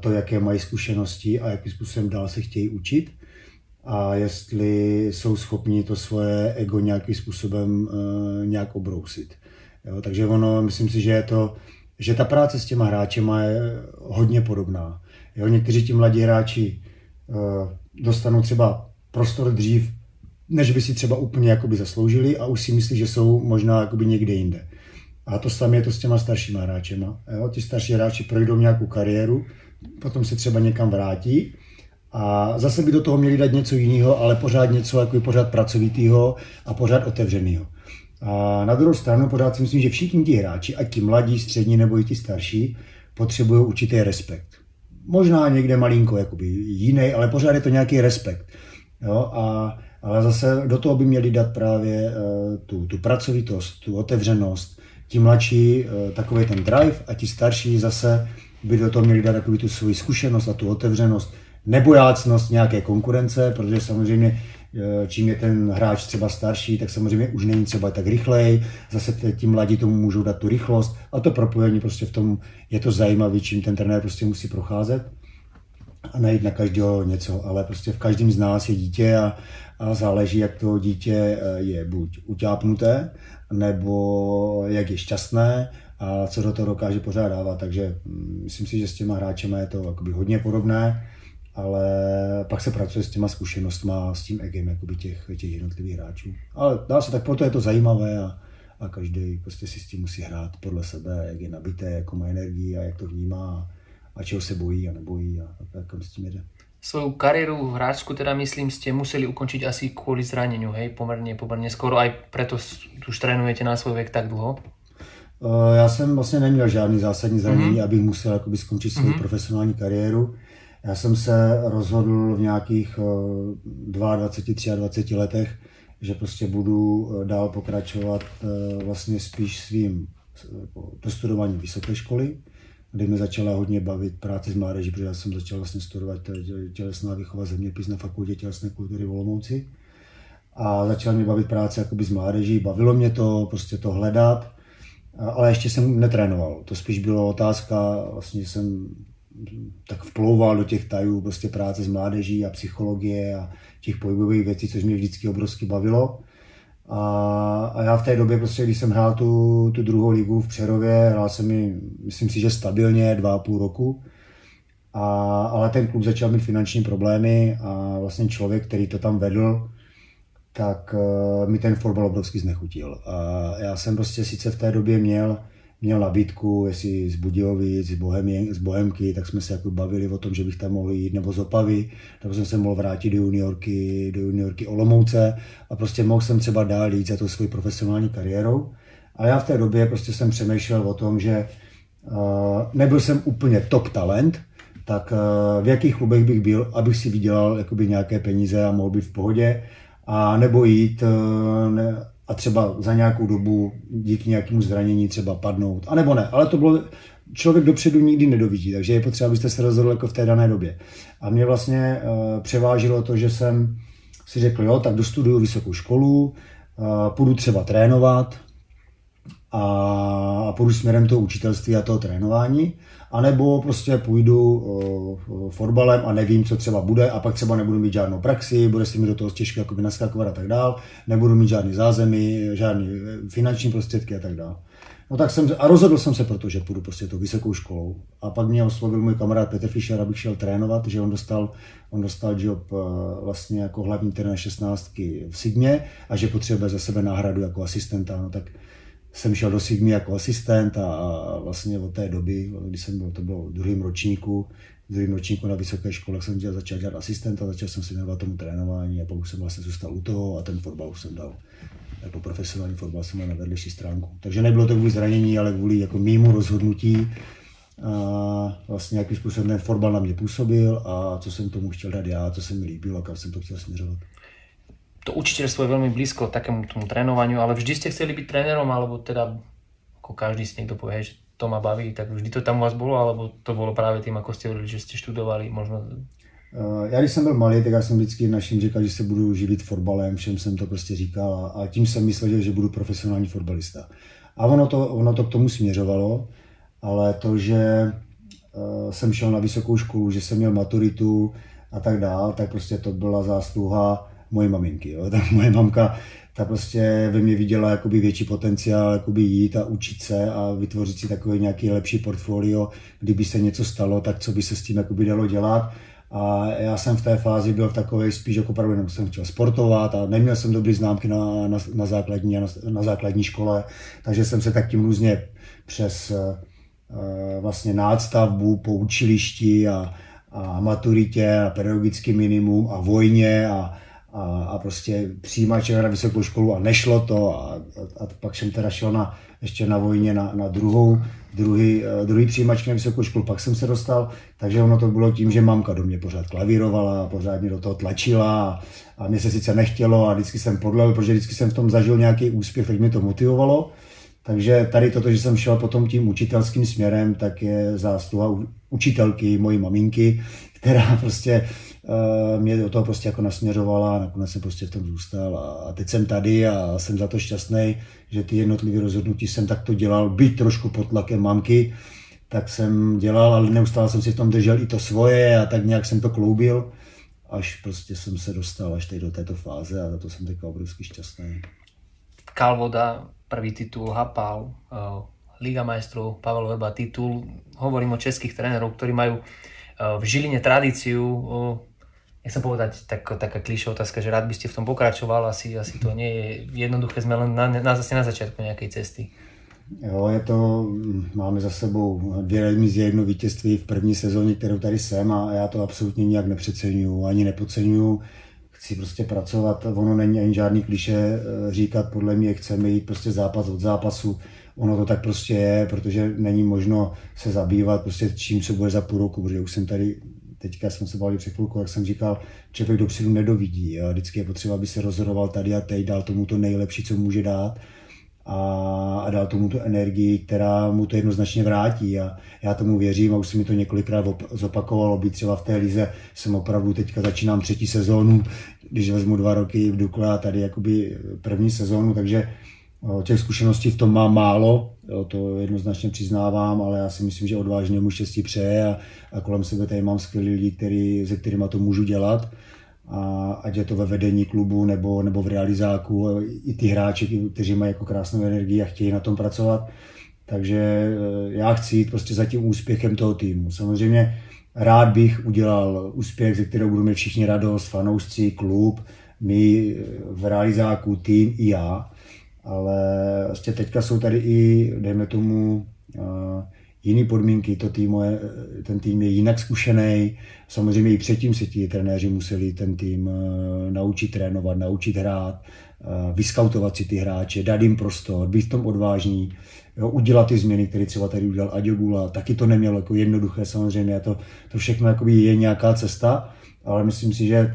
to, jaké mají zkušenosti a jakým způsobem dál se chtějí učit a jestli jsou schopni to svoje ego nějakým způsobem nějak obrousit. Jo, takže ono, myslím si, že, je to, že ta práce s těma hráčema je hodně podobná. Jo, někteří ti mladí hráči dostanou třeba prostor dřív, než by si třeba úplně jakoby zasloužili a už si myslí, že jsou možná jakoby někde jinde. A to samé je to s těma staršíma hráčema. Jo? Ti starší hráči projdou nějakou kariéru, potom se třeba někam vrátí a zase by do toho měli dát něco jiného, ale pořád něco jakoby pořád pracovitého a pořád otevřeného. A na druhou stranu pořád si myslím, že všichni ti hráči, ať ti mladí, střední nebo i ti starší, potřebují určitý respekt. Možná někde malinko jakoby jiný, ale pořád je to nějaký respekt. Jo? A ale zase do toho by měli dát právě tu, tu pracovitost, tu otevřenost. Ti mladší takový ten drive a ti starší zase by do toho měli dát takový tu svoji zkušenost a tu otevřenost, nebojácnost nějaké konkurence, protože samozřejmě čím je ten hráč třeba starší, tak samozřejmě už není třeba tak rychlej, zase ti mladí tomu můžou dát tu rychlost a to propojení prostě v tom je to zajímavé, čím ten trenér prostě musí procházet a najít na každého něco, ale prostě v každém z nás je dítě a, a záleží, jak to dítě je buď utápnuté, nebo jak je šťastné a co do toho dokáže pořád dávat. Takže myslím si, že s těma hráčema je to jakoby hodně podobné, ale pak se pracuje s těma zkušenostma, s tím egem jakoby těch, těch jednotlivých hráčů. Ale dá se, tak proto je to zajímavé a, a každý prostě si s tím musí hrát podle sebe, jak je nabité, jakou má energii a jak to vnímá a čeho se bojí a nebojí a, a tak, kam s tím jde. Svoju kariéru v hráčsku teda myslím ste museli ukončiť asi kvôli zraneniu, hej, pomerne, pomerne skoro, aj preto už trénujete na svoj vek tak dlho? Uh, já jsem vlastně neměl žádný zásadní zranění, mm-hmm. abych musel jakoby skončit svou mm-hmm. profesionální kariéru. Já jsem se rozhodl v nějakých uh, dvacet dva, dvacet tři letech, že prostě budu dál pokračovat uh, vlastně spíš svým dostudováním vysoké školy, kde mě začala hodně bavit práce s mládeží, protože já jsem začal vlastně studovat tělesná výchova zeměpis na fakultě tělesné kultury v Olomouci. A začala mě bavit práce jakoby s mládeží, bavilo mě to, prostě to hledat, ale ještě jsem netrénoval. To spíš byla otázka, vlastně jsem tak vplouval do těch tajů prostě práce s mládeží a psychologie a těch pohybových věcí, což mě vždycky obrovsky bavilo. A, a já v té době, prostě, když jsem hrál tu, tu druhou ligu v Přerově, hrál jsem ji, myslím si, že stabilně dva a půl roku. A, ale ten klub začal mít finanční problémy a vlastně člověk, který to tam vedl, tak uh, mi ten fotbal obrovský znechutil. A já jsem prostě sice v té době měl měl nabídku, jestli z Budějovic, z, Bohemien, z Bohemky, tak jsme se jako bavili o tom, že bych tam mohl jít, nebo z Opavy, tak jsem se mohl vrátit do juniorky, do juniorky Olomouce a prostě mohl jsem třeba dál jít za tou svojí profesionální kariérou. A já v té době prostě jsem přemýšlel o tom, že uh, nebyl jsem úplně top talent, tak uh, v jakých klubech bych byl, abych si vydělal jakoby nějaké peníze a mohl být v pohodě, a nebo jít uh, ne, a třeba za nějakou dobu díky nějakému zranění třeba padnout, a nebo ne, ale to bylo, člověk dopředu nikdy nedovidí, takže je potřeba, abyste se rozhodli jako v té dané době. A mě vlastně uh, převážilo to, že jsem si řekl, jo, tak dostuduju vysokou školu, uh, půjdu třeba trénovat a, a půjdu směrem toho učitelství a toho trénování, anebo prostě půjdu uh, fotbalem a nevím, co třeba bude, a pak třeba nebudu mít žádnou praxi, bude se mi do toho těžké jakoby naskakovat a tak dál, nebudu mít žádný zázemí, žádný finanční prostředky a tak dál. No tak jsem, a rozhodl jsem se, protože půjdu prostě tou vysokou školou. A pak mě oslovil můj kamarád Petr Fischer, abych šel trénovat, že on dostal, on dostal job vlastně jako hlavní trenér šestnáctky v Sigmě a že potřebuje za sebe náhradu jako asistenta. No tak jsem šel do Sigmy jako asistent a vlastně od té doby, když jsem byl, to bylo v druhém ročníku, v druhém ročníku na vysoké škole, jsem dělal, začal dělat asistenta, začal jsem si věnovat tomu trénování a pak jsem vlastně zůstal u toho a ten fotbal jsem dal. Jako profesionální fotbal jsem měl na vedlejší stránku. Takže nebylo to kvůli zranění, ale kvůli jako mému rozhodnutí a vlastně jakým způsobem ten fotbal na mě působil a co jsem tomu chtěl dát já, co se mi líbilo a kam jsem to chtěl směřovat. To učiteľstvo je veľmi blízko takému tomu trénovaniu, ale vždy ste chceli byť trénerom, alebo teda, ako každý si niekto povie, že to ma baví, tak vždy to tam u vás bolo, alebo to bolo práve tým, ako ste hovorili, že ste študovali možno? Já když jsem byl malý, tak já jsem vždycky našim říkal, že se budu živit fotbalem, všem jsem to prostě říkal a tím jsem myslel, že budu profesionální fotbalista. A ono to, ono to k tomu směřovalo, ale to, že jsem šel na vysokou školu, že jsem měl maturitu a tak dál, tak prostě to byla zásluha moje maminky. Jo. Tak moje mamka, ta prostě ve mně viděla jakoby větší potenciál jakoby jít a učit se a vytvořit si takové nějaké lepší portfolio, kdyby se něco stalo, tak co by se s tím jakoby dalo dělat. A já jsem v té fázi byl v takové spíš jako opravdu jenom jsem chtěl sportovat a neměl jsem dobrý známky na, na, na, základní, na, na základní škole, takže jsem se tak tím různě přes e, vlastně nástavbu po učilišti a, a maturitě a pedagogický minimum a vojně a, a, a prostě přijímače na vysokou školu a nešlo to a, a, a pak jsem teda šel na, ještě na vojně na, na druhou. Druhý, druhý přijímačky na vysokou školu, pak jsem se dostal, takže ono to bylo tím, že mamka do mě pořád klavírovala, pořád mě do toho tlačila a mě se sice nechtělo a vždycky jsem podlel, protože vždycky jsem v tom zažil nějaký úspěch, tak mě to motivovalo. Takže tady toto, že jsem šel potom tím učitelským směrem, tak je zásluha učitelky, mojí maminky, která prostě mě do toho prostě jako nasměřovala a nakonec jsem prostě v tom zůstal a teď jsem tady a jsem za to šťastný, že ty jednotlivé rozhodnutí jsem takto dělal, byť trošku pod tlakem mamky, tak jsem dělal, ale neustále jsem si v tom držel i to svoje a tak nějak jsem to kloubil, až prostě jsem se dostal až teď do této fáze a za to jsem teďka obrovský šťastný. Kalvoda, prvý titul, Hapal, Liga majstrov, Pavel Vrba, titul, hovorím o českých trénerov, ktorí majú v Žiline tradíciu. Nechcem povedať tak, taká klišé otázka, že rád by ste v tom pokračoval, asi, asi to nie je jednoduché, sme len na, na, zase na začiatku nejakej cesty. Jo, je to, máme za sebou dvě remízy, jedno vítězství v první sezóně, kterou tady jsem a já to absolutně nijak nepřeceňuju, ani nepodceňuju. Chci prostě pracovat, ono není ani žádný klišé říkat, podle mě chceme jít prostě zápas od zápasu. Ono to tak prostě je, protože není možno se zabývat prostě čím, co bude za půl roku, protože už jsem tady teďka jsem se bavil před chvilkou, jak jsem říkal, člověk dopředu nedovidí. Jo? Vždycky je potřeba, aby se rozhodoval tady a teď, dal tomu to nejlepší, co může dát a, a dal tomu tu energii, která mu to jednoznačně vrátí. A já tomu věřím a už jsem mi to několikrát zopakovalo, být třeba v té lize jsem opravdu teďka začínám třetí sezónu, když vezmu dva roky v Dukla a tady jakoby první sezónu, takže těch zkušeností v tom mám málo, to jednoznačně přiznávám, ale já si myslím, že odvážnému štěstí přeje a, a kolem sebe tady mám skvělý lidi, který, se kterýma to můžu dělat. A ať je to ve vedení klubu nebo, nebo v realizáku, i ty hráči, kteří mají jako krásnou energii a chtějí na tom pracovat. Takže já chci jít prostě za tím úspěchem toho týmu. Samozřejmě rád bych udělal úspěch, ze kterého budou mít všichni radost, fanoušci, klub, my v realizáku, tým i já. Ale vlastně teďka jsou tady i, dejme tomu, jiné podmínky, to týmo je, ten tým je jinak zkušený. Samozřejmě i předtím se ti trenéři museli ten tým naučit trénovat, naučit hrát, vyskautovat si ty hráče, dát jim prostor, být v tom odvážní, jo, udělat ty změny, které třeba tady udělal Aďogula, taky to nemělo jako jednoduché samozřejmě, to, to všechno jakoby je nějaká cesta, ale myslím si, že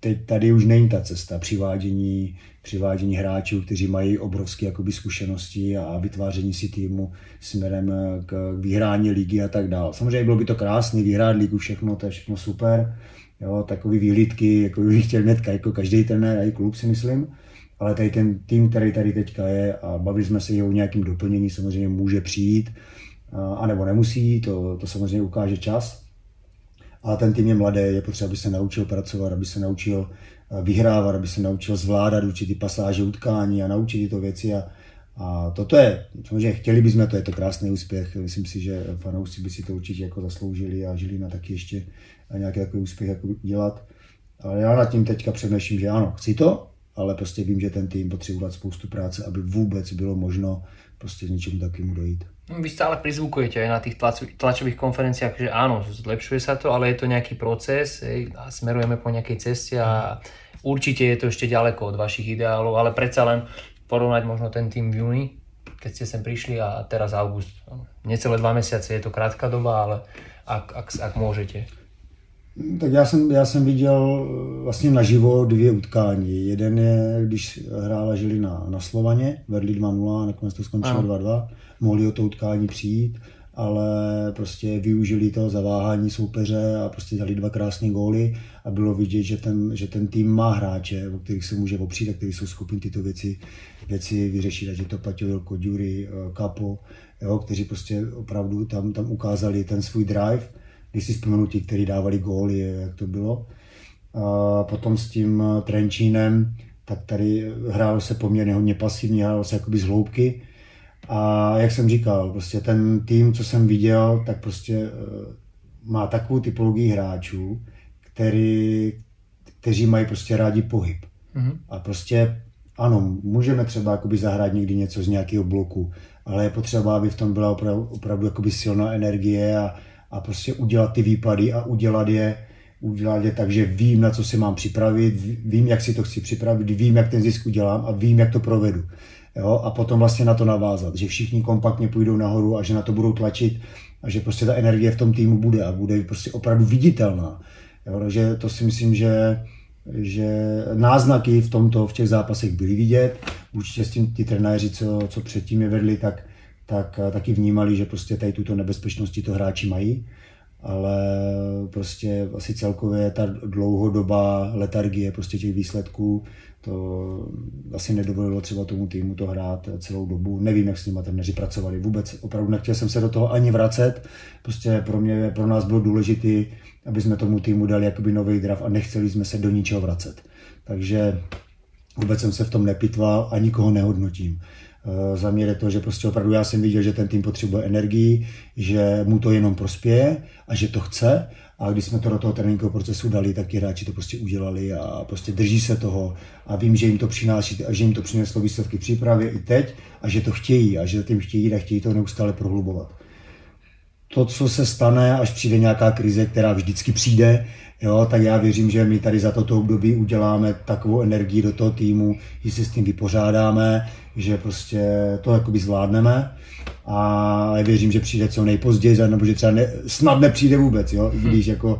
teď tady už není ta cesta přivádění, přivádění hráčů, kteří mají obrovské jakoby zkušenosti a vytváření si týmu směrem k vyhrání ligy a tak dále. Samozřejmě bylo by to krásné vyhrát ligu, všechno, to je všechno super, jo, takové výhlídky, jako bych chtěl mět jako každý trenér a i klub, si myslím, ale tady ten tým, který tady teďka je, a bavili jsme se o nějakým doplnění, samozřejmě může přijít, anebo nemusí, to, to samozřejmě ukáže čas. Ale ten tým je mladý, je potřeba, aby se naučil pracovat, aby se naučil vyhrávat, aby se naučil zvládat určitý pasáže utkání a naučit tyto věci. A, a toto je, samozřejmě chtěli bychom to, je to krásný úspěch. Myslím si, že fanoušci by si to určitě jako zasloužili a Žilina taky ještě nějaký takový úspěch jako dělat. Ale já nad tím teďka přemýšlím, že ano, chci to, ale prostě vím, že ten tým potřebuje udělat spoustu práce, aby vůbec bylo možno prostě k něčemu takovému dojít. Vy stále prizvukujete aj na tých tlačových konferenciách, že áno, zlepšuje sa to, ale je to nejaký proces a smerujeme po nejakej ceste a určite je to ešte ďaleko od vašich ideálov, ale predsa len porovnať možno ten tým v júni, keď ste sem prišli a teraz august. Necelé dva mesiace, je to krátka doba, ale ak, ak, ak môžete. Tak já jsem, já jsem viděl vlastně naživo dvě utkání. Jeden je, když hrála Žilina na Slovaně, vedli dva nula, nakonec to skončilo dva dva. Mohli o to utkání přijít, ale prostě využili toho zaváhání soupeře a prostě dali dva krásné góly a bylo vidět, že ten, že ten tým má hráče, o kterých se může opřít a kteří jsou schopni tyto věci, věci vyřešit, ať je to Paťo Vilko, Dury, Kapo, jo, kteří prostě opravdu tam, tam ukázali ten svůj drive. Když si vzpomenu ti, kteří dávali góly, jak to bylo. A potom s tím Trenčínem, tak tady hrálo se poměrně hodně pasivně, hrálo se jakoby z hloubky. A jak jsem říkal, prostě ten tým, co jsem viděl, tak prostě má takovou typologii hráčů, který, kteří mají prostě rádi pohyb. Mm-hmm. A prostě ano, můžeme třeba jakoby zahrát někdy něco z nějakého bloku, ale je potřeba, aby v tom byla opravdu, opravdu jakoby silná energie a a prostě udělat ty výpady a udělat je, udělat je tak, že vím, na co se mám připravit, vím, jak si to chci připravit, vím, jak ten zisk udělám a vím, jak to provedu. Jo? A potom vlastně na to navázat, že všichni kompaktně půjdou nahoru a že na to budou tlačit a že prostě ta energie v tom týmu bude a bude prostě opravdu viditelná. Jo? Takže to si myslím, že, že náznaky v tomto, v těch zápasech byly vidět. Určitě s tím ti trenéři, co, co předtím je vedli, tak tak taky vnímali, že prostě tady tuto nebezpečnosti to hráči mají, ale prostě asi celkově ta dlouhodobá letargie prostě těch výsledků, to asi nedovolilo třeba tomu týmu to hrát celou dobu. Nevím, jak s nimi trenéři pracovali vůbec, opravdu nechtěl jsem se do toho ani vracet, prostě pro mě, pro nás bylo důležité, aby jsme tomu týmu dali jakoby nový draft a nechtěli jsme se do ničeho vracet. Takže vůbec jsem se v tom nepitval a nikoho nehodnotím. Za mě je to, že prostě opravdu já jsem viděl, že ten tým potřebuje energii, že mu to jenom prospěje a že to chce. A když jsme to do toho tréninkového procesu dali, tak ti hráči to prostě udělali a prostě drží se toho. A vím, že jim to přináší a že jim to přineslo výsledky přípravy i teď a že to chtějí a že tím chtějí a chtějí to neustále prohlubovat. To, co se stane, až přijde nějaká krize, která vždycky přijde, jo, tak já věřím, že my tady za toto období uděláme takovou energii do toho týmu, že se s tím vypořádáme, že prostě to jakoby zvládneme a věřím, že přijde co nejpozději, nebo že třeba ne, snad nepřijde vůbec, jo, i když jako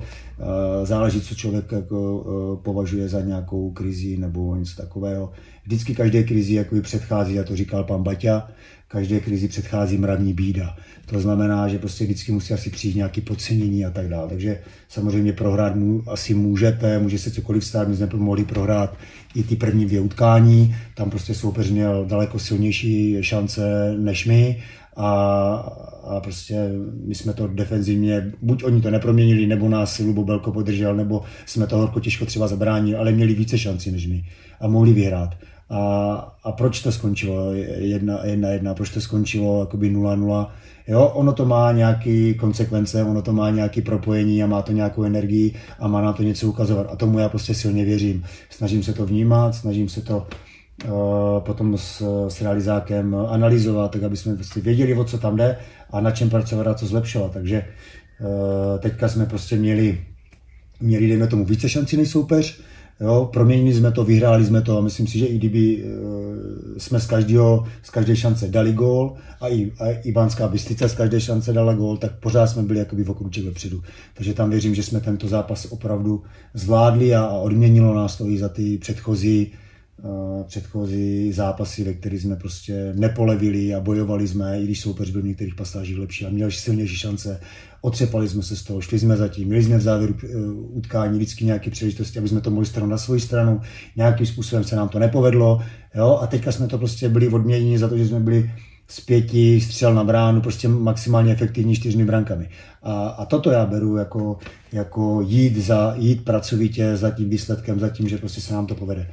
záleží, co člověk jako považuje za nějakou krizi nebo něco takového. Vždycky každé krizi jakoby předchází, a to říkal pan Baťa, každé krizi předchází mravní bída. To znamená, že prostě vždycky musí asi přijít nějaké podcenění a tak dále. Takže samozřejmě prohrát mu, asi můžete, může se cokoliv stát, my jsme mohli prohrát i ty první dvě utkání, tam prostě soupeř měl daleko silnější šance než my a, a prostě my jsme to defenzivně, buď oni to neproměnili, nebo nás Lubo Belko podržel, nebo jsme to horko těžko třeba zabránili, ale měli více šancí než my a mohli vyhrát. A, a proč to skončilo jedna, jedna, jedna, proč to skončilo jakoby nula nula, jo, ono to má nějaké konsekvence, ono to má nějaké propojení a má to nějakou energii a má na to něco ukazovat a tomu já prostě silně věřím. Snažím se to vnímat, snažím se to potom s, s realizákem analyzovat, tak aby jsme prostě věděli, o co tam jde a na čem pracovat a co zlepšovat. Takže teďka jsme prostě měli, měli dejme tomu, více šancí než soupeř. Jo, proměnili jsme to, vyhráli jsme to a myslím si, že i kdyby jsme z, každého, z každé šance dali gól a i, a i Banská Bystrica z každé šance dala gól, tak pořád jsme byli jakoby v okruček vepředu. Takže tam věřím, že jsme tento zápas opravdu zvládli a, a odměnilo nás to i za ty předchozí, uh, předchozí zápasy, ve kterých jsme prostě nepolevili a bojovali jsme, i když soupeř byl v některých pasážích lepší a měl silnější šance. Otřepali jsme se z toho, šli jsme zatím, měli jsme v závěru utkání vždycky nějaké příležitosti, aby jsme to mohli stranu na svoji stranu, nějakým způsobem se nám to nepovedlo, jo? A teďka jsme to prostě byli odměněni za to, že jsme byli z pěti střel na bránu, prostě maximálně efektivní čtyřmi brankami. A, a toto já beru jako, jako jít, za, jít pracovitě za tím výsledkem, za tím, že prostě se nám to povede.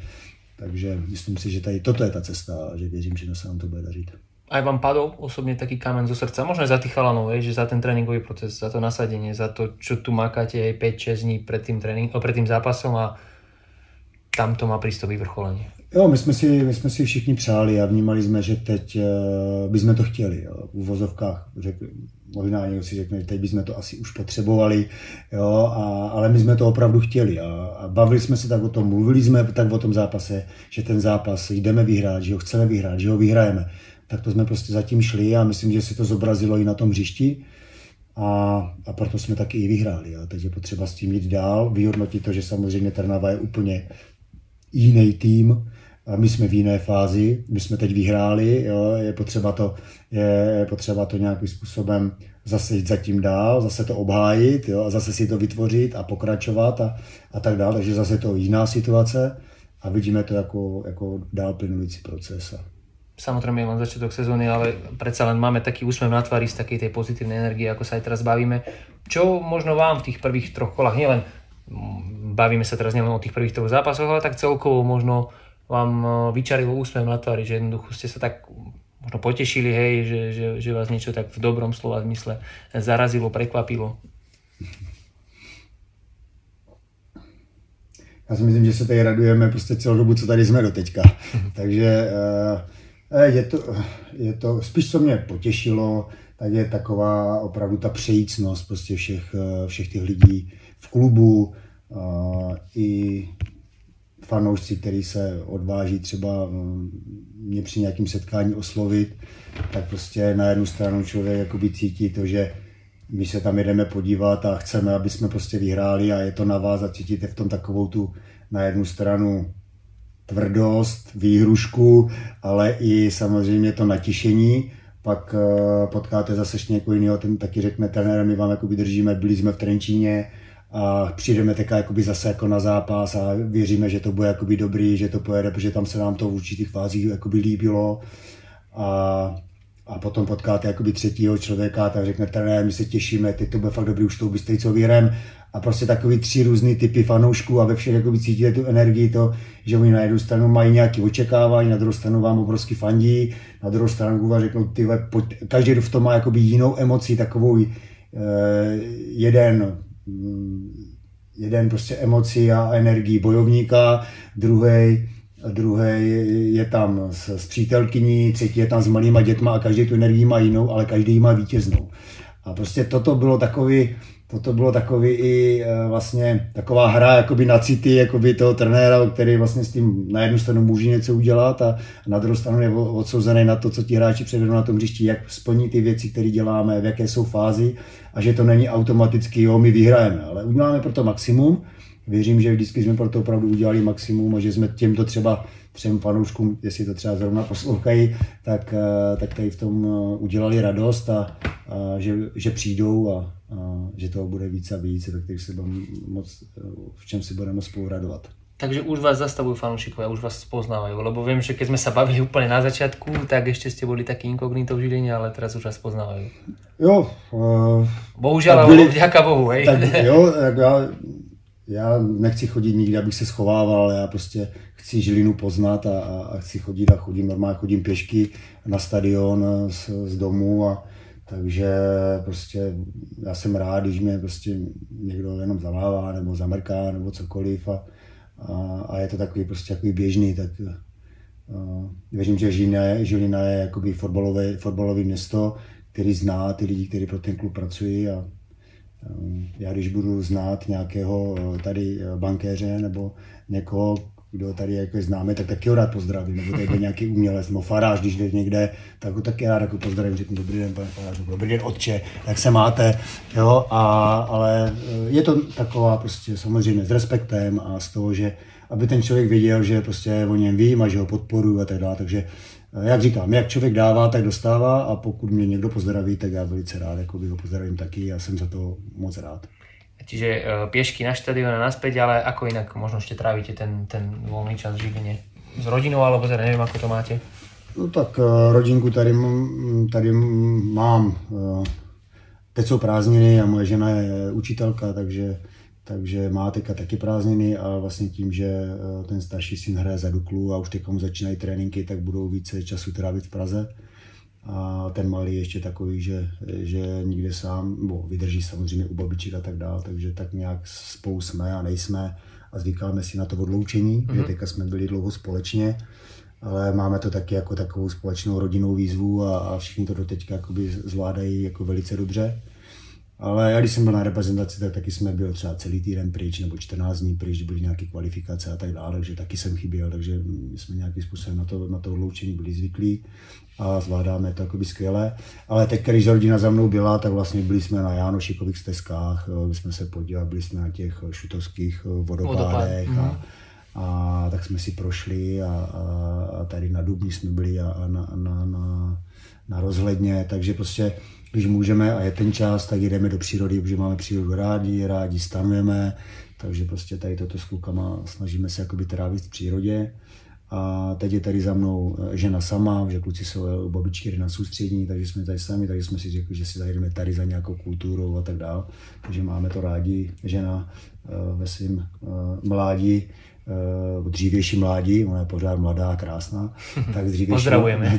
Takže myslím si, že tady toto je ta cesta a že věřím, že se nám to bude dařit. Aj vám padol osobne taký kameň zo srdca, možno aj za tých chalanov, že za ten tréningový proces, za to nasadenie, za to, čo tu makáte aj päť šesť dní pred tým, tréning, pred tým zápasom a tam to má prístup vyvrcholenie. Jo, my jsme, si, my jsme si všichni přáli a vnímali jsme, že teď bychom to chtěli, jo, v uvozovkách. Řekli, možná někdo si řekne, že teď bychom to asi už potřebovali, jo, a, ale my jsme to opravdu chtěli a, a bavili jsme se tak o tom, mluvili jsme tak o tom zápase, že ten zápas jdeme vyhrát, že ho chceme vyhrát, že ho vyhrajeme. Tak to jsme prostě zatím šli a myslím, že se to zobrazilo i na tom hřišti a, a proto jsme taky i vyhráli. A teď je potřeba s tím jít dál, vyhodnotit to, že samozřejmě Trnava je úplně jiný tým. A my jsme v jiné fázi, my jsme teď vyhráli, jo, je potřeba to, je potřeba to nějakým způsobem zase jít zatím dál, zase to obhájit, jo, a zase si to vytvořit a pokračovat a, a tak dále. Takže zase to jiná situace a vidíme to jako, jako dál plynulící proces. Samozrejme je len začiatok sezóny, ale predsa len máme taký úsmev na tvári z takej tej pozitívnej energie, ako sa aj teraz bavíme. Čo možno vám v tých prvých troch kolách, nielen bavíme sa teraz nielen o tých prvých troch zápasoch, ale tak celkovo možno vám vyčarilo úsmev na tvári, že jednoducho ste sa tak možno potešili, hej, že, že, že vás niečo tak v dobrom slova zmysle zarazilo, prekvapilo? Ja si myslím, že sa tady radujeme proste celú dobu, co tady sme doteďka. Takže... Uh... Je to, je to, spíš co mě potěšilo, tak je taková opravdu ta přejícnost prostě všech, všech těch lidí v klubu i fanoušci, který se odváží třeba mě při nějakým setkání oslovit, tak prostě na jednu stranu člověk jakoby cítí to, že my se tam jedeme podívat a chceme, aby jsme prostě vyhráli a je to na vás a cítíte v tom takovou tu na jednu stranu tvrdost, výhrušku, ale i samozřejmě to natěšení. Pak potkáte zase někoho jiného, ten taky řekne trenér, my vám jakoby držíme, byli jsme v Trenčíně a přijdeme taká jakoby zase jako na zápas a věříme, že to bude jakoby dobrý, že to pojede, protože tam se nám to v určitých fázích jakoby líbilo. A A potom potkáte jakoby třetího člověka, tak řekne trenér, my se těšíme, teď to bude fakt dobrý, už tou Bystricou vyhrajeme. A prostě takový tři různý typy fanoušků a ve všech jakoby cítíte tu energii, to, že oni na jednu stranu mají nějaké očekávání, na druhou stranu vám obrovsky fandí, na druhou stranu vám řeknou, tyhle, pojď. Každý v tom má jakoby jinou emoci, takovou eh, jeden, jeden prostě emoci a energii bojovníka, druhý. druhý je tam s, s přítelkyní, třetí je tam s malýma dětma a každý tu energii má jinou, ale každý ji má vítěznou. A prostě toto bylo takový, toto bylo takový i vlastně taková hra jakoby na city jakoby toho trenéra, který vlastně s tím na jednu stranu může něco udělat a na druhou stranu je odsouzený na to, co ti hráči předvedou na tom hřišti, jak splní ty věci, které děláme, v jaké jsou fázi a že to není automaticky, jo, my vyhrajeme, ale uděláme pro to maximum. Věřím, že vždycky jsme pro to opravdu udělali maximum a že jsme těmto třeba třem fanouškům, jestli to třeba zrovna poslouchají, tak, tak tady v tom udělali radost a, a že, že přijdou a, a že toho bude víc a víc, tak se moc, v čem si budeme spolu radovat. Takže už vás zastavujú fanúšikovia, už vás spoznávajú, lebo viem, že keď sme sa bavili úplne na začiatku, tak ešte ste boli takí inkognito v Žiline, ale teraz už vás poznávajú. Jo. Uh, Bohužiaľ, ale vďaka Bohu, hej. Tak, jo, tak ja... Já nechci chodit nikdy, abych se schovával, já prostě chci Žilinu poznat a, a, a chci chodit a chodím normálně, chodím pěšky na stadion z, z domu a takže prostě já jsem rád, když mě prostě někdo jenom zavává nebo zamrká nebo cokoliv a, a, a je to takový prostě takový běžný, tak Věřím, že Žilina je jakoby fotbalové, fotbalové město, který zná ty lidi, kteří pro ten klub pracují. A já když budu znát nějakého tady bankéře nebo někoho, kdo tady jako známe, tak taky ho rád pozdravím, nebo tady nějaký umělec, nebo farář, když jde někde, tak ho taky rád jako pozdravím, řeknu dobrý den, pane farářu, dobrý den, otče, jak se máte, jo, a, ale je to taková prostě samozřejmě s respektem a z toho, že aby ten člověk věděl, že prostě o něm vím a že ho podporuju a tak dále, takže jak říkám, jak člověk dává, tak dostává a pokud mě někdo pozdraví, tak já velice rád jako ho pozdravím taky, já jsem za to moc rád. Čiže e, piešky na štadión a naspäť, ale ako inak možno ešte trávite ten, ten voľný čas v Žiline? S rodinou alebo teda neviem, ako to máte? No tak e, rodinku tady, tady mám. E, teď sú prázdniny a moje žena je učitelka, takže, takže má teďka taky prázdniny a vlastne tím, že ten starší syn hraje za Duklu a už teďka mu začínají tréninky, tak budou více času trávit v Praze. A ten malý je ještě takový, že, že nikde sám, bo vydrží samozřejmě u babiček a tak dále, takže tak nějak spolu jsme a nejsme a zvykáme si na to odloučení, mm-hmm. že teďka jsme byli dlouho společně, ale máme to taky jako takovou společnou rodinnou výzvu a, a všichni to doteďka jakoby zvládají jako velice dobře. Ale já když jsem byl na reprezentaci, tak taky jsme byli třeba celý týden pryč nebo čtrnáct dní pryč, byly nějaké kvalifikace a tak dále, takže taky jsem chyběl, takže jsme nějakým způsobem na to, na to odloučení byli zvyklí a zvládáme to jakoby skvěle. Ale teď, když rodina za mnou byla, tak vlastně byli jsme na Jánošikových stezkách, byli jsme se podívali, byli jsme na těch šutovských vodopádech a, a tak jsme si prošli a, a tady na Dubni jsme byli a, a na, na, na, na rozhledně, takže prostě když můžeme a je ten čas, tak jdeme do přírody, protože máme přírodu rádi, rádi stanujeme, takže prostě tady toto s klukama snažíme se jakoby trávit v přírodě. A teď je tady za mnou žena sama, že kluci jsou u babičky na soustřední, takže jsme tady sami, takže jsme si řekli, že si zajdeme tady za nějakou kulturou a tak dál. Takže máme to rádi, žena ve svým mládí, dřívější mládí, ona je pořád mladá a krásná, tak dřívější,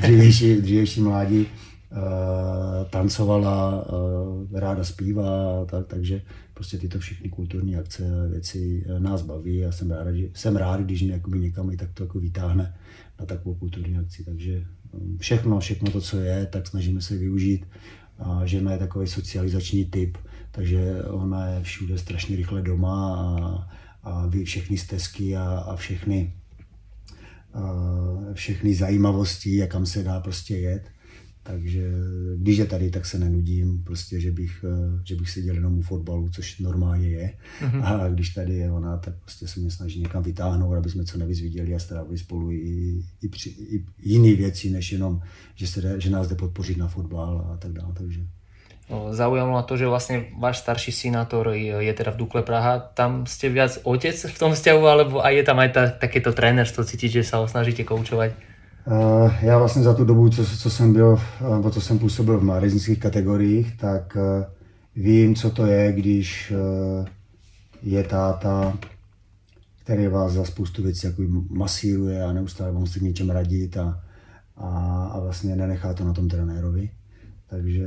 dřívější, dřívější mládí. Uh, tancovala, uh, ráda zpívá, tak, takže prostě tyto všechny kulturní akce a věci uh, nás baví a jsem rád, že, jsem rád když mě někam i tak to jako vytáhne na takovou kulturní akci, takže um, všechno, všechno to, co je, tak snažíme se využít. A žena je takový socializační typ, takže ona je všude strašně rychle doma a, a ví všechny stezky a, a všechny, uh, všechny zajímavosti, a kam se dá prostě jet. Takže když je tady, tak se nenudím, prostě, že bych, že bych seděl jenom u fotbalu, což normálně je. Mm-hmm. A když tady je ona, tak prostě se mě snaží někam vytáhnout, aby jsme co nejvíc viděli a strávili spolu i, i, při, i jiný věci, než jenom, že, se jde, že nás jde podpořit na fotbal a tak dále. Takže. Zaujalo ma to, že vlastne váš starší synátor je teda v Dukle Praha. Tam ste viac otec v tom vzťahu, alebo aj je tam aj tá, takéto trénerstvo, cítiť, že sa ho snažíte koučovať? Já vlastně za tu dobu, co, co jsem byl, nebo co jsem působil v mládežnických kategoriích, tak vím, co to je, když je táta, který vás za spoustu věcí jako masíruje a neustále vám se k něčem radit a, a, a vlastně nenechá to na tom trenérovi. Takže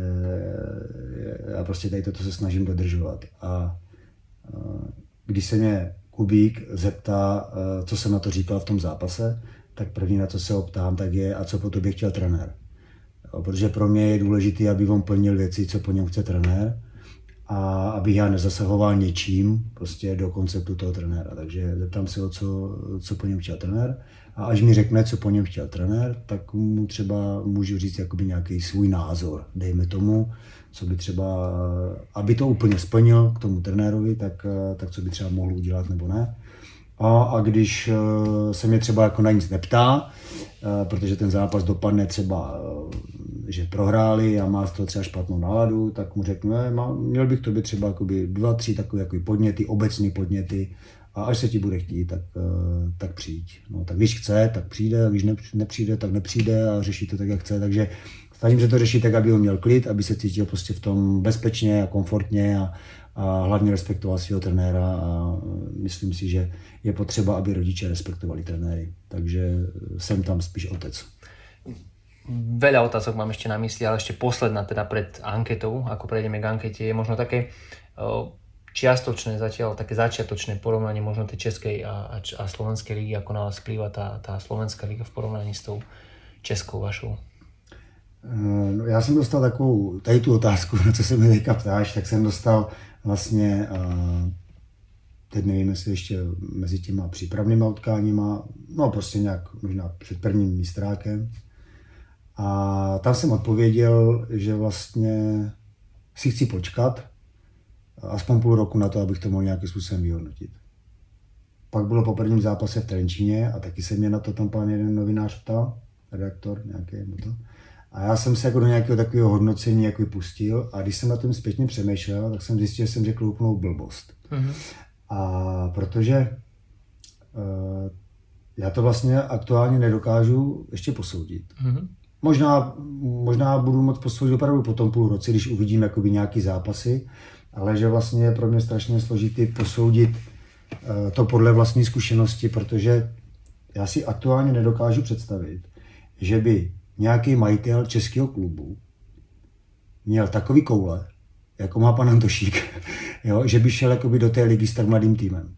já prostě tady toto se snažím dodržovat. A když se mě Kubík zeptá, co jsem na to říkal v tom zápase, tak první, na co se ho ptám, tak je, a co po tobě chtěl trenér. Protože pro mě je důležité, aby on plnil věci, co po něm chce trenér, a abych já nezasahoval něčím prostě do konceptu toho trenéra. Takže zeptám se ho, co, co po něm chtěl trenér, a až mi řekne, co po něm chtěl trenér, tak mu třeba můžu říct jakoby nějaký svůj názor, dejme tomu, co by třeba, aby to úplně splnil k tomu trenérovi, tak, tak co by třeba mohl udělat nebo ne. A, a když se mě třeba jako na nic neptá, protože ten zápas dopadne třeba, že prohráli a má z toho třeba špatnou náladu, tak mu řeknu, ne, má, měl bych tobě třeba dva, tři takové podněty, obecné podněty, a až se ti bude chtít, tak, tak přijď. No, tak když chce, tak přijde, a když nepřijde, tak nepřijde a řeší to tak, jak chce. Takže snažím se to řešit tak, aby ho měl klid, aby se cítil prostě v tom bezpečně a komfortně a, a hlavně respektoval svého trenéra a myslím si, že je potřeba, aby rodiče respektovali trenéry. Takže jsem tam spíš otec. Veľa otázok mám ešte na mysli, ale ešte posledná teda pred anketou, ako prejdeme k ankete, je možno také, čiastočné zatiaľ také začiatočné porovnanie možno tej českej a, a, a slovenskej ligy, ako na vás vplýva tá, tá slovenská liga v porovnaní s tou českou vašou? No, já jsem dostal takovou, tady tu otázku, na co se mi teďka ptáš, tak jsem dostal vlastně, teď nevím, jestli ještě mezi těma přípravnýma utkáníma, no prostě nějak možná před prvním mistrákem. A tam jsem odpověděl, že vlastně si chci počkat aspoň půl roku na to, abych to mohl nějakým způsobem vyhodnotit. Pak bylo po prvním zápase v Trenčíně a taky se mě na to tam pán jeden novinář ptal, redaktor nějaký nebo to. A já jsem se jako do nějakého takového hodnocení jako vypustil a když jsem na tom zpětně přemýšlel, tak jsem zjistil, že jsem řekl úplnou blbost. Mm-hmm. A protože uh, já to vlastně aktuálně nedokážu ještě posoudit. Mm-hmm. Možná, možná budu moct posoudit opravdu po tom půl roce, když uvidím jakoby nějaký zápasy, ale že vlastně je pro mě strašně složitý posoudit uh, to podle vlastní zkušenosti, protože já si aktuálně nedokážu představit, že by nějaký majitel českého klubu měl takový koule, jako má pan Antošík, jo, že by šel jakoby do té ligy s tak mladým týmem.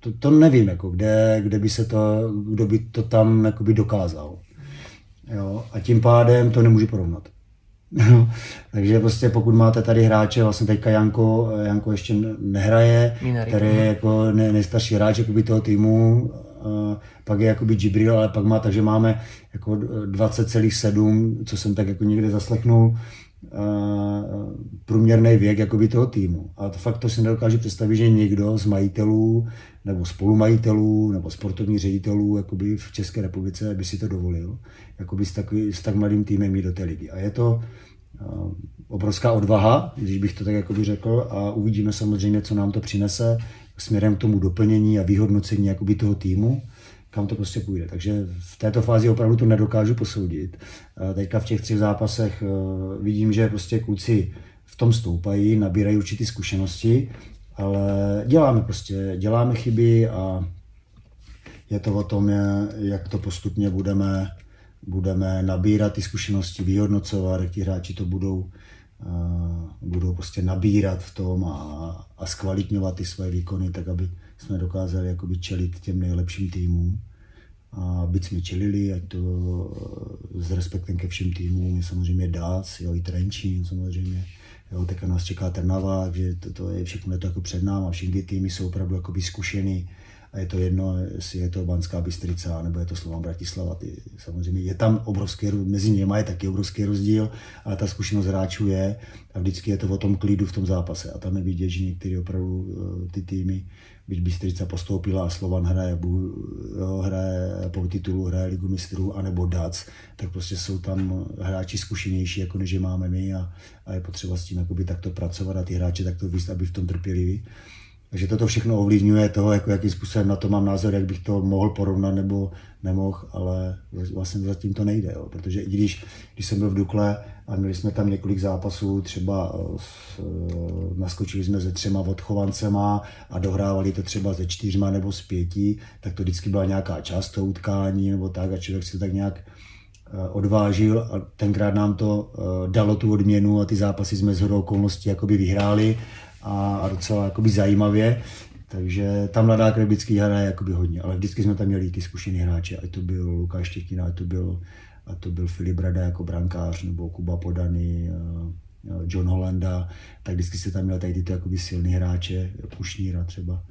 To, to nevím, jako kde, kde by se to, kdo by to tam jakoby dokázal. Jo, a tím pádem to nemůžu porovnat. No, takže prostě pokud máte tady hráče, vlastně teďka Janko, Janko ještě nehraje, který je jako nejstarší hráč jakoby toho týmu, pak je jakoby Džibril, ale pak má, takže máme jako dvacet celá sedm, co jsem tak jako někde zaslechnul, průměrný věk jakoby toho týmu. A to fakt to si nedokážu představit, že někdo z majitelů, nebo spolumajitelů, nebo sportovních ředitelů jakoby v České republice by si to dovolil, jakoby s, takový, s tak mladým týmem jít do té ligy. A je to obrovská odvaha, když bych to tak jakoby řekl, a uvidíme samozřejmě, co nám to přinese směrem k tomu doplnění a vyhodnocení jakoby toho týmu, kam to prostě půjde. Takže v této fázi opravdu to nedokážu posoudit. Teďka v těch třech zápasech vidím, že prostě kluci v tom stoupají, nabírají určité zkušenosti, ale děláme prostě, děláme chyby a je to o tom, jak to postupně budeme, budeme nabírat ty zkušenosti, vyhodnocovat, jak ti hráči to budou budou prostě nabírat v tom a, a zkvalitňovat ty své výkony, tak aby jsme dokázali jakoby čelit těm nejlepším týmům. A aby jsme čelili, ať to s respektem ke všem týmům, je samozřejmě D A C, jo, i Trenčín samozřejmě, jo, tak nás čeká Trnava, takže to, to je všechno je to jako před náma, všechny týmy jsou opravdu jakoby zkušený. A je to jedno, jestli je to Banská Bystrica, nebo je to Slovan Bratislava. Ty, samozřejmě je tam obrovský, mezi něma je taky obrovský rozdíl, ale ta zkušenost hráčů je a vždycky je to o tom klidu v tom zápase. A tam je vidět, že některé opravdu ty týmy, byť Bystrica postoupila a Slovan hraje, jo, hraje po titulu, hraje Ligu mistrů, anebo D A C, tak prostě jsou tam hráči zkušenější, jako než je máme my a, a je potřeba s tím jakoby takto pracovat a ty hráče takto víc, aby v tom trpěli. Takže toto všechno ovlivňuje toho, jako, jakým způsobem na to mám názor, jak bych to mohl porovnat nebo nemohl, ale vlastně zatím to nejde. Jo. Protože i když, když jsem byl v Dukle a měli jsme tam několik zápasů, třeba s, naskočili jsme se třema odchovancema a dohrávali to třeba ze čtyřma nebo z pěti, tak to vždycky byla nějaká část toho utkání nebo tak a člověk se tak nějak odvážil a tenkrát nám to dalo tu odměnu a ty zápasy jsme shodou okolností jakoby vyhráli. A docela jakoby zajímavě, takže tam mladá krev vždycky hraje jakoby hodně, ale vždycky jsme tam měli ty zkušený hráče, ať to byl Lukáš Těchý, ať to byl, ať to byl Filip Brada jako brankář, nebo Kuba Podaný, John Hollanda, tak vždycky se tam měli tady tyto jakoby silný hráče, Kušníra třeba.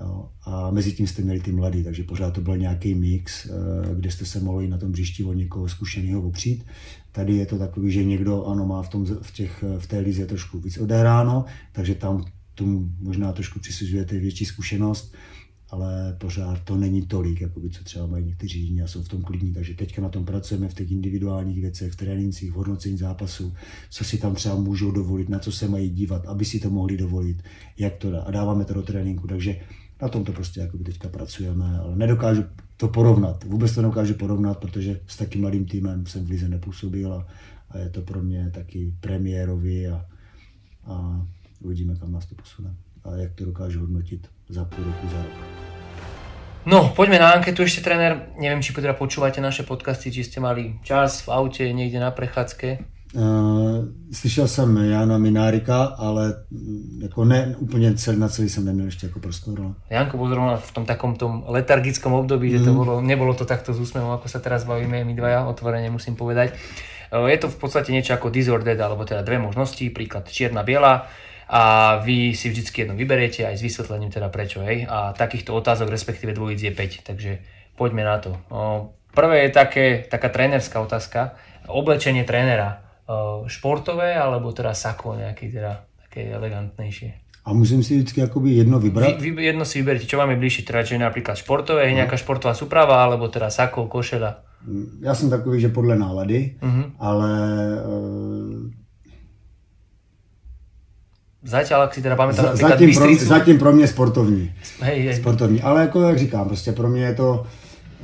Jo. A mezi tím jste měli ty mladý, takže pořád to byl nějaký mix, kde jste se mohli na tom břišti od někoho zkušeného opřít. Tady je to takový, že někdo ano, má v, tom, v, těch, v té lize trošku víc odehráno, takže tam tomu možná trošku přisuzujete větší zkušenost, ale pořád to není tolik, jakoby, co třeba mají někteří jiní a jsou v tom klidní. Takže teďka na tom pracujeme v těch individuálních věcech, v trénincích, v hodnocení zápasů, co si tam třeba můžou dovolit, na co se mají dívat, aby si to mohli dovolit, jak to dá. A dáváme to do tréninku, takže na tom to prostě jakoby teďka pracujeme, ale nedokážu to porovnat. Vůbec to nedokážu porovnat, protože s takým mladým týmem jsem v lize nepůsobil a, a je to pro mě taky premiérový a, a uvidíme, kam nás to posune a jak to dokážu hodnotit za půl roku, za rok. No, poďme na anketu ešte, tréner. Neviem, či teda počúvate naše podcasty, či ste mali čas v aute, niekde na prechádzke. Slyšel jsem Jana Minárika, ale jako ne, úplně celý, na celý jsem neměl ještě jako prostor. No. Janko bol zrovna v tom takom tom letargickom období, mm. že to bolo, nebolo to takto s úsmevom, ako sa teraz bavíme my dvaja, otvorene musím povedať. Je to v podstate niečo ako disordered, alebo teda dve možnosti, príklad čierna-biela, a vy si vždycky jednu vyberiete aj s vysvetlením teda prečo, hej. A takýchto otázok respektíve dvojíc je päť, takže poďme na to. Prvé je také, taká trénerská otázka, oblečenie trénera. Športové, alebo teda sako nejaké teda také elegantnejšie. A musím si vždycky akoby jedno vybrať? Vy, vy jedno si vyberiete, čo vám je bližšie, teda čo je napríklad športové, je nejaká športová súprava, alebo teda sako, košela. Ja som takový, že podľa nálady, uh-huh. ale... E... Zatiaľ, ak si teda pamätám, Z, zatím, pro, zatím pro mňa sportovní. Hej, hej. Sportovní, ale ako jak říkám, proste pro mňa je to...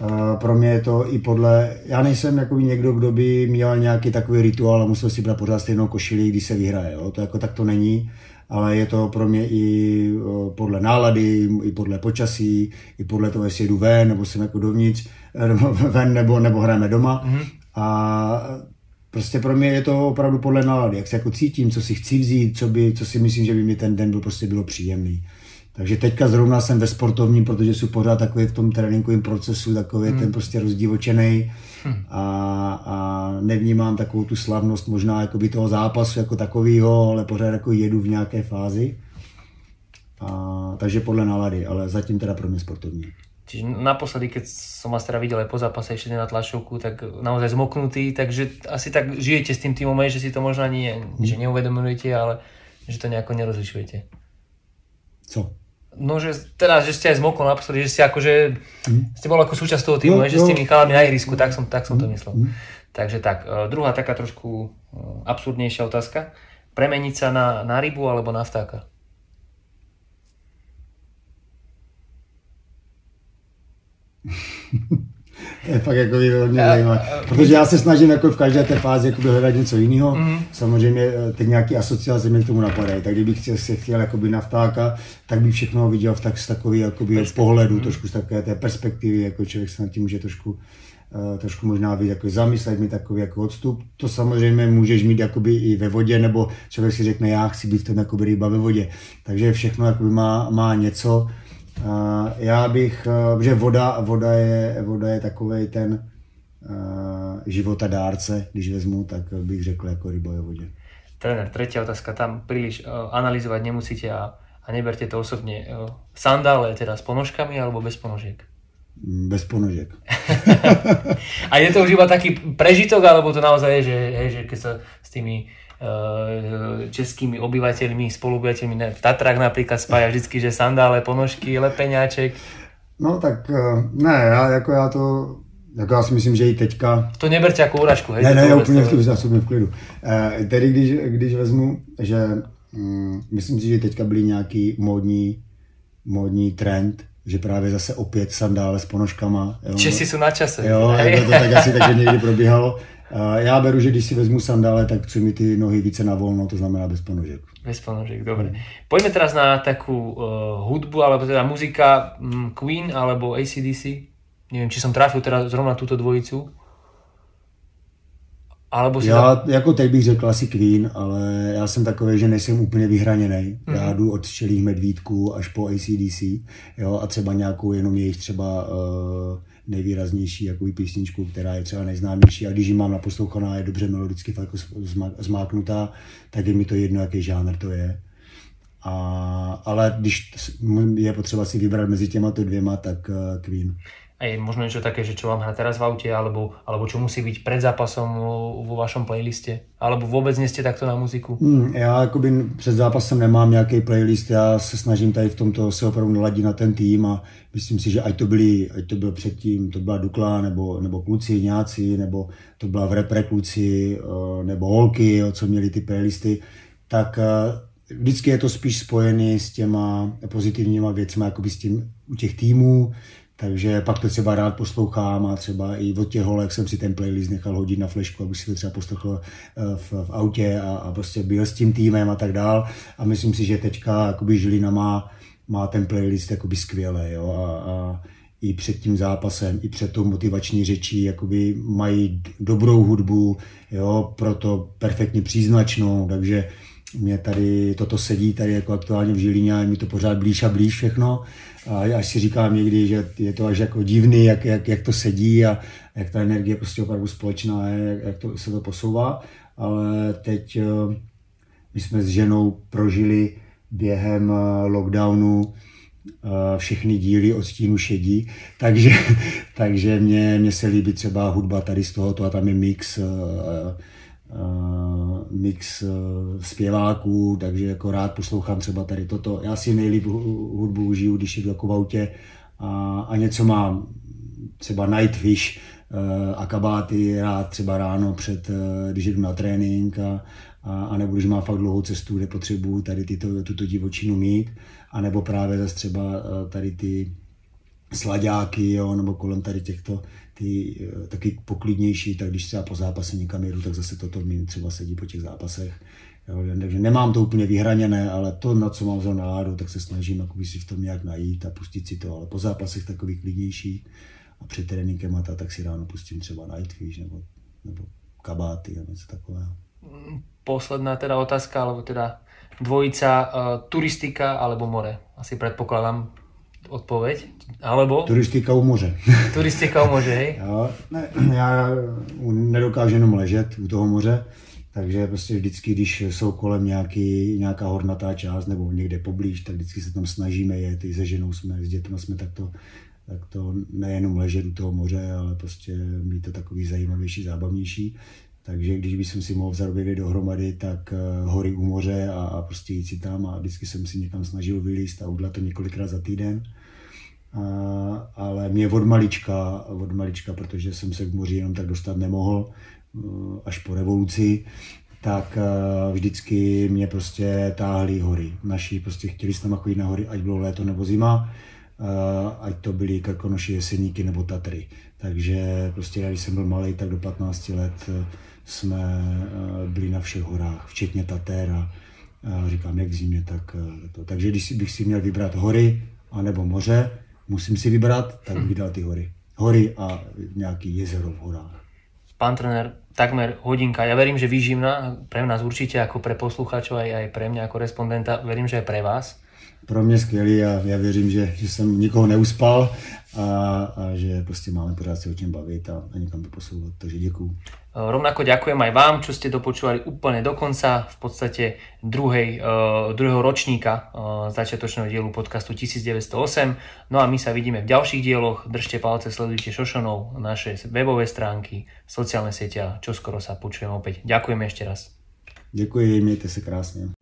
Uh, pro mě je to i podle, já nejsem jakoby někdo, kdo by měl nějaký takový rituál a musel si brát pořád stejnou košili, když se vyhraje, jo? To jako tak to není, ale je to pro mě i uh, podle nálady, i podle počasí, i podle toho, jestli jdu ven, nebo jsem jako dovnitř, nebo ven, nebo, nebo hrajeme doma mm-hmm. a prostě pro mě je to opravdu podle nálady, jak se jako cítím, co si chci vzít, co, by, co si myslím, že by mi ten den byl, prostě bylo příjemný. Takže teďka zrovna jsem ve sportovním, protože jsou pořád takový v tom tréninkovém procesu, takový hmm. ten prostě rozdívočenej hmm. a, a nevnímám takovou tu slavnost možná jakoby toho zápasu jako takovýho, ale pořád jako jedu v nějaké fázi. A, takže podle nálady, ale zatím teda pro mě sportovní. Čiže naposledy, keď som vás teda videl aj po zápase ešte na tlačovku, tak naozaj zmoknutý, takže asi tak žijete s tým týmom, že si to možno ani hmm. že neuvedomujete, ale že to nejako nerozlišujete. Co? No, že teraz, že ste aj zmokol naposledy, že ste akože, mm. ste bol ako súčasť toho týmu, no, že no. ste mi chalami na ihrisku, tak som, tak som to myslel. Mm. Takže tak, druhá taká trošku absurdnejšia otázka. Premeniť sa na, na rybu alebo na vtáka? To je fakt jako velmi zajímavé, protože já se snažím jako v každé té fázi hledat něco jiného. Mm-hmm. Samozřejmě teď nějaký asociace mě k tomu napadají, tak kdybych se chtěl jakoby na vtáka, tak bych všechno viděl v tak, z takového pohledu, mm-hmm. trošku z takové té perspektivy, jako člověk se nad tím může trošku, uh, trošku možná vidět, jako zamyslet, mít takový jako odstup. To samozřejmě můžeš mít jakoby i ve vodě, nebo člověk si řekne, já chci být ten jakoby ryba ve vodě. Takže všechno jakoby má, má něco. Uh, já bych, uh, že voda, voda je, voda je takovej ten uh, životadárce, když vezmu, tak bych řekl jako ryba je vodě. Tréner, tretia otázka, tam príliš uh, analyzovať nemusíte a, a neberte to osobne. Uh, sandále teda s ponožkami alebo bez ponožiek? Bez ponožiek. A je to už iba taký prežitok, alebo to naozaj je, že, hej, že keď sa s tými českými obyvateľmi, spoluobyvateľmi v Tatrách napríklad spája vždycky, že sandále, ponožky, lepeňáček. No tak ne, ja, jako já to, jako já si myslím, že i teďka... To neberte ako úražku, hej? Ne, ne, úplně v klidu. E, tedy když, když vezmu, že mm, myslím si, že teďka byli nějaký módní, módní trend, že právě zase opět sandále s ponožkama. Jo? Česi sú na čase. Jo, to, to tak asi takže někdy probíhalo. Já beru, že když si vezmu sandále, tak chci mi ty nohy více na voľno, to znamená bez ponožek. Bez ponožek, dobre. Poďme teraz na takú uh, hudbu, alebo teda muzika um, Queen alebo á cé dé cé. Neviem, či som trafil teraz zrovna túto dvojicu. Alebo já, tam... jako teď bych řekl asi Queen, ale já jsem takový, že nejsem úplně vyhraněnej. Mm. Já jdu od Čelých medvídků až po á cé dé cé, jo, a třeba nějakou jenom jejich třeba... Uh, nejvýraznější jakou písničku, která je třeba nejznámější, a když ji mám naposlouchaná, je dobře melodicky fakt zmáknutá, tak je mi to jedno, jaký žánr to je. A, ale když je potřeba si vybrat mezi těma to dvěma, tak Queen. A je možno niečo také, že čo vám hrá teraz v aute, alebo, alebo čo musí byť pred zápasom vo vašom playliste? Alebo vôbec nie ste takto na muziku? Hmm, ja akoby pred zápasom nemám nejaký playlist, ja sa snažím tady v tomto se opravdu naladit na ten tým a myslím si, že ať to byli, ať to byl předtím, to byla Dukla, nebo, nebo kluci, nějací, nebo to byla v repre kluci, nebo holky, jo, co měli ty playlisty, tak vždycky je to spíš spojený s těma pozitivníma věcmi, jakoby s tím u těch týmů. Takže pak to třeba rád poslouchám a třeba i od těch holek jsem si ten playlist nechal hodit na flešku, abych si to třeba poslouchal v, v autě a, a prostě byl s tím týmem a tak dál. A myslím si, že teďka Žilina má, má ten playlist skvěle, jo? A, a i před tím zápasem, i před tou motivační řečí, jakoby mají dobrou hudbu, jo, proto perfektně příznačnou, takže mě tady toto sedí tady jako aktuálně v Žilině a mi to pořád blíž a blíž všechno. A až si říkám někdy, že je to až jako divný, jak, jak, jak to sedí a jak ta energie prostě opravdu společná je, jak, jak to, se to posouvá. Ale teď my jsme s ženou prožili během lockdownu všechny díly od Stínu šedí, takže, takže mě, mě se líbí třeba hudba tady z tohoto a tam je mix, mix zpěváků, takže jako rád poslouchám třeba tady toto. Já si nejlíp hudbu užiju, když jdu jako v autě a, a něco mám, třeba Nightwish a kabáty rád třeba ráno, před, když jdu na trénink a, a, a nebo když mám fakt dlouhou cestu, kde potřebuju tady tyto, tuto divočinu mít, anebo právě zase třeba tady ty slaďáky, jo, nebo kolem tady těchto ty taky poklidnější, tak když třeba po zápase někam jedu, tak zase toto mi třeba sedí po těch zápasech. Jo, takže nemám to úplně vyhraněné, ale to, na co mám za náladu, tak se snažím jakoby si v tom nějak najít a pustit si to, ale po zápasech takový klidnější a před tréninkem a ta, tak si ráno pustím třeba Nightwish nebo, nebo kabáty a něco takového. Posledná teda otázka, alebo teda dvojica, uh, turistika alebo more? Asi predpokladám odpoveď, alebo? Turistika u moře. Turistika u moře, hej? Jo, ne, já nedokážu jenom ležet u toho moře, takže prostě vždycky, když jsou kolem nějaký, nějaká hornatá část nebo někde poblíž, tak vždycky se tam snažíme jet, i se ženou jsme, s dětmi jsme takto, tak to nejenom ležet u toho moře, ale prostě mít to takový zajímavější, zábavnější. Takže když bych si mohl zarobit dohromady, tak hory u moře a, a prostě jít si tam a vždycky jsem si někam snažil vylíst a udělat to několikrát za týden. A, ale mě od malička, od malička, protože jsem se k moři jenom tak dostat nemohl, až po revoluci, tak vždycky mě prostě táhly hory. Naši prostě chtěli s náma chodit na hory, ať bylo léto nebo zima, ať to byly Krkonoši, Jeseníky nebo Tatry. Takže prostě já, když jsem byl malý, tak do patnácti let jsme byli na všech horách, včetně Tater a říkám, jak v zimě, tak to. Takže když bych si měl vybrat hory anebo moře, musím si vybrat, tak bych dal ty hory. Hory a nějaký jezero v horách. Pán trenér, takmer hodinka. Ja verím, že výživná, pre nás určite ako pre poslucháčov, aj, aj pre mňa ako respondenta, verím, že aj pre vás. Pro mě skvělý a já věřím, že, že jsem nikoho neuspal a, a že prostě máme pořád se o čem bavit a, a někam to posouvat, takže děkuju. Rovnako ďakujem aj vám, čo ste dopočúvali úplne do konca, v podstate druhej, druhého ročníka začiatočného dielu podcastu devätnásť nula osem. No a my sa vidíme v ďalších dieloch, držte palce, sledujte Šošonov, naše webové stránky, sociálne sieťa, čoskoro sa počujeme opäť. Ďakujem ešte raz. Ďakujem, mějte sa krásne.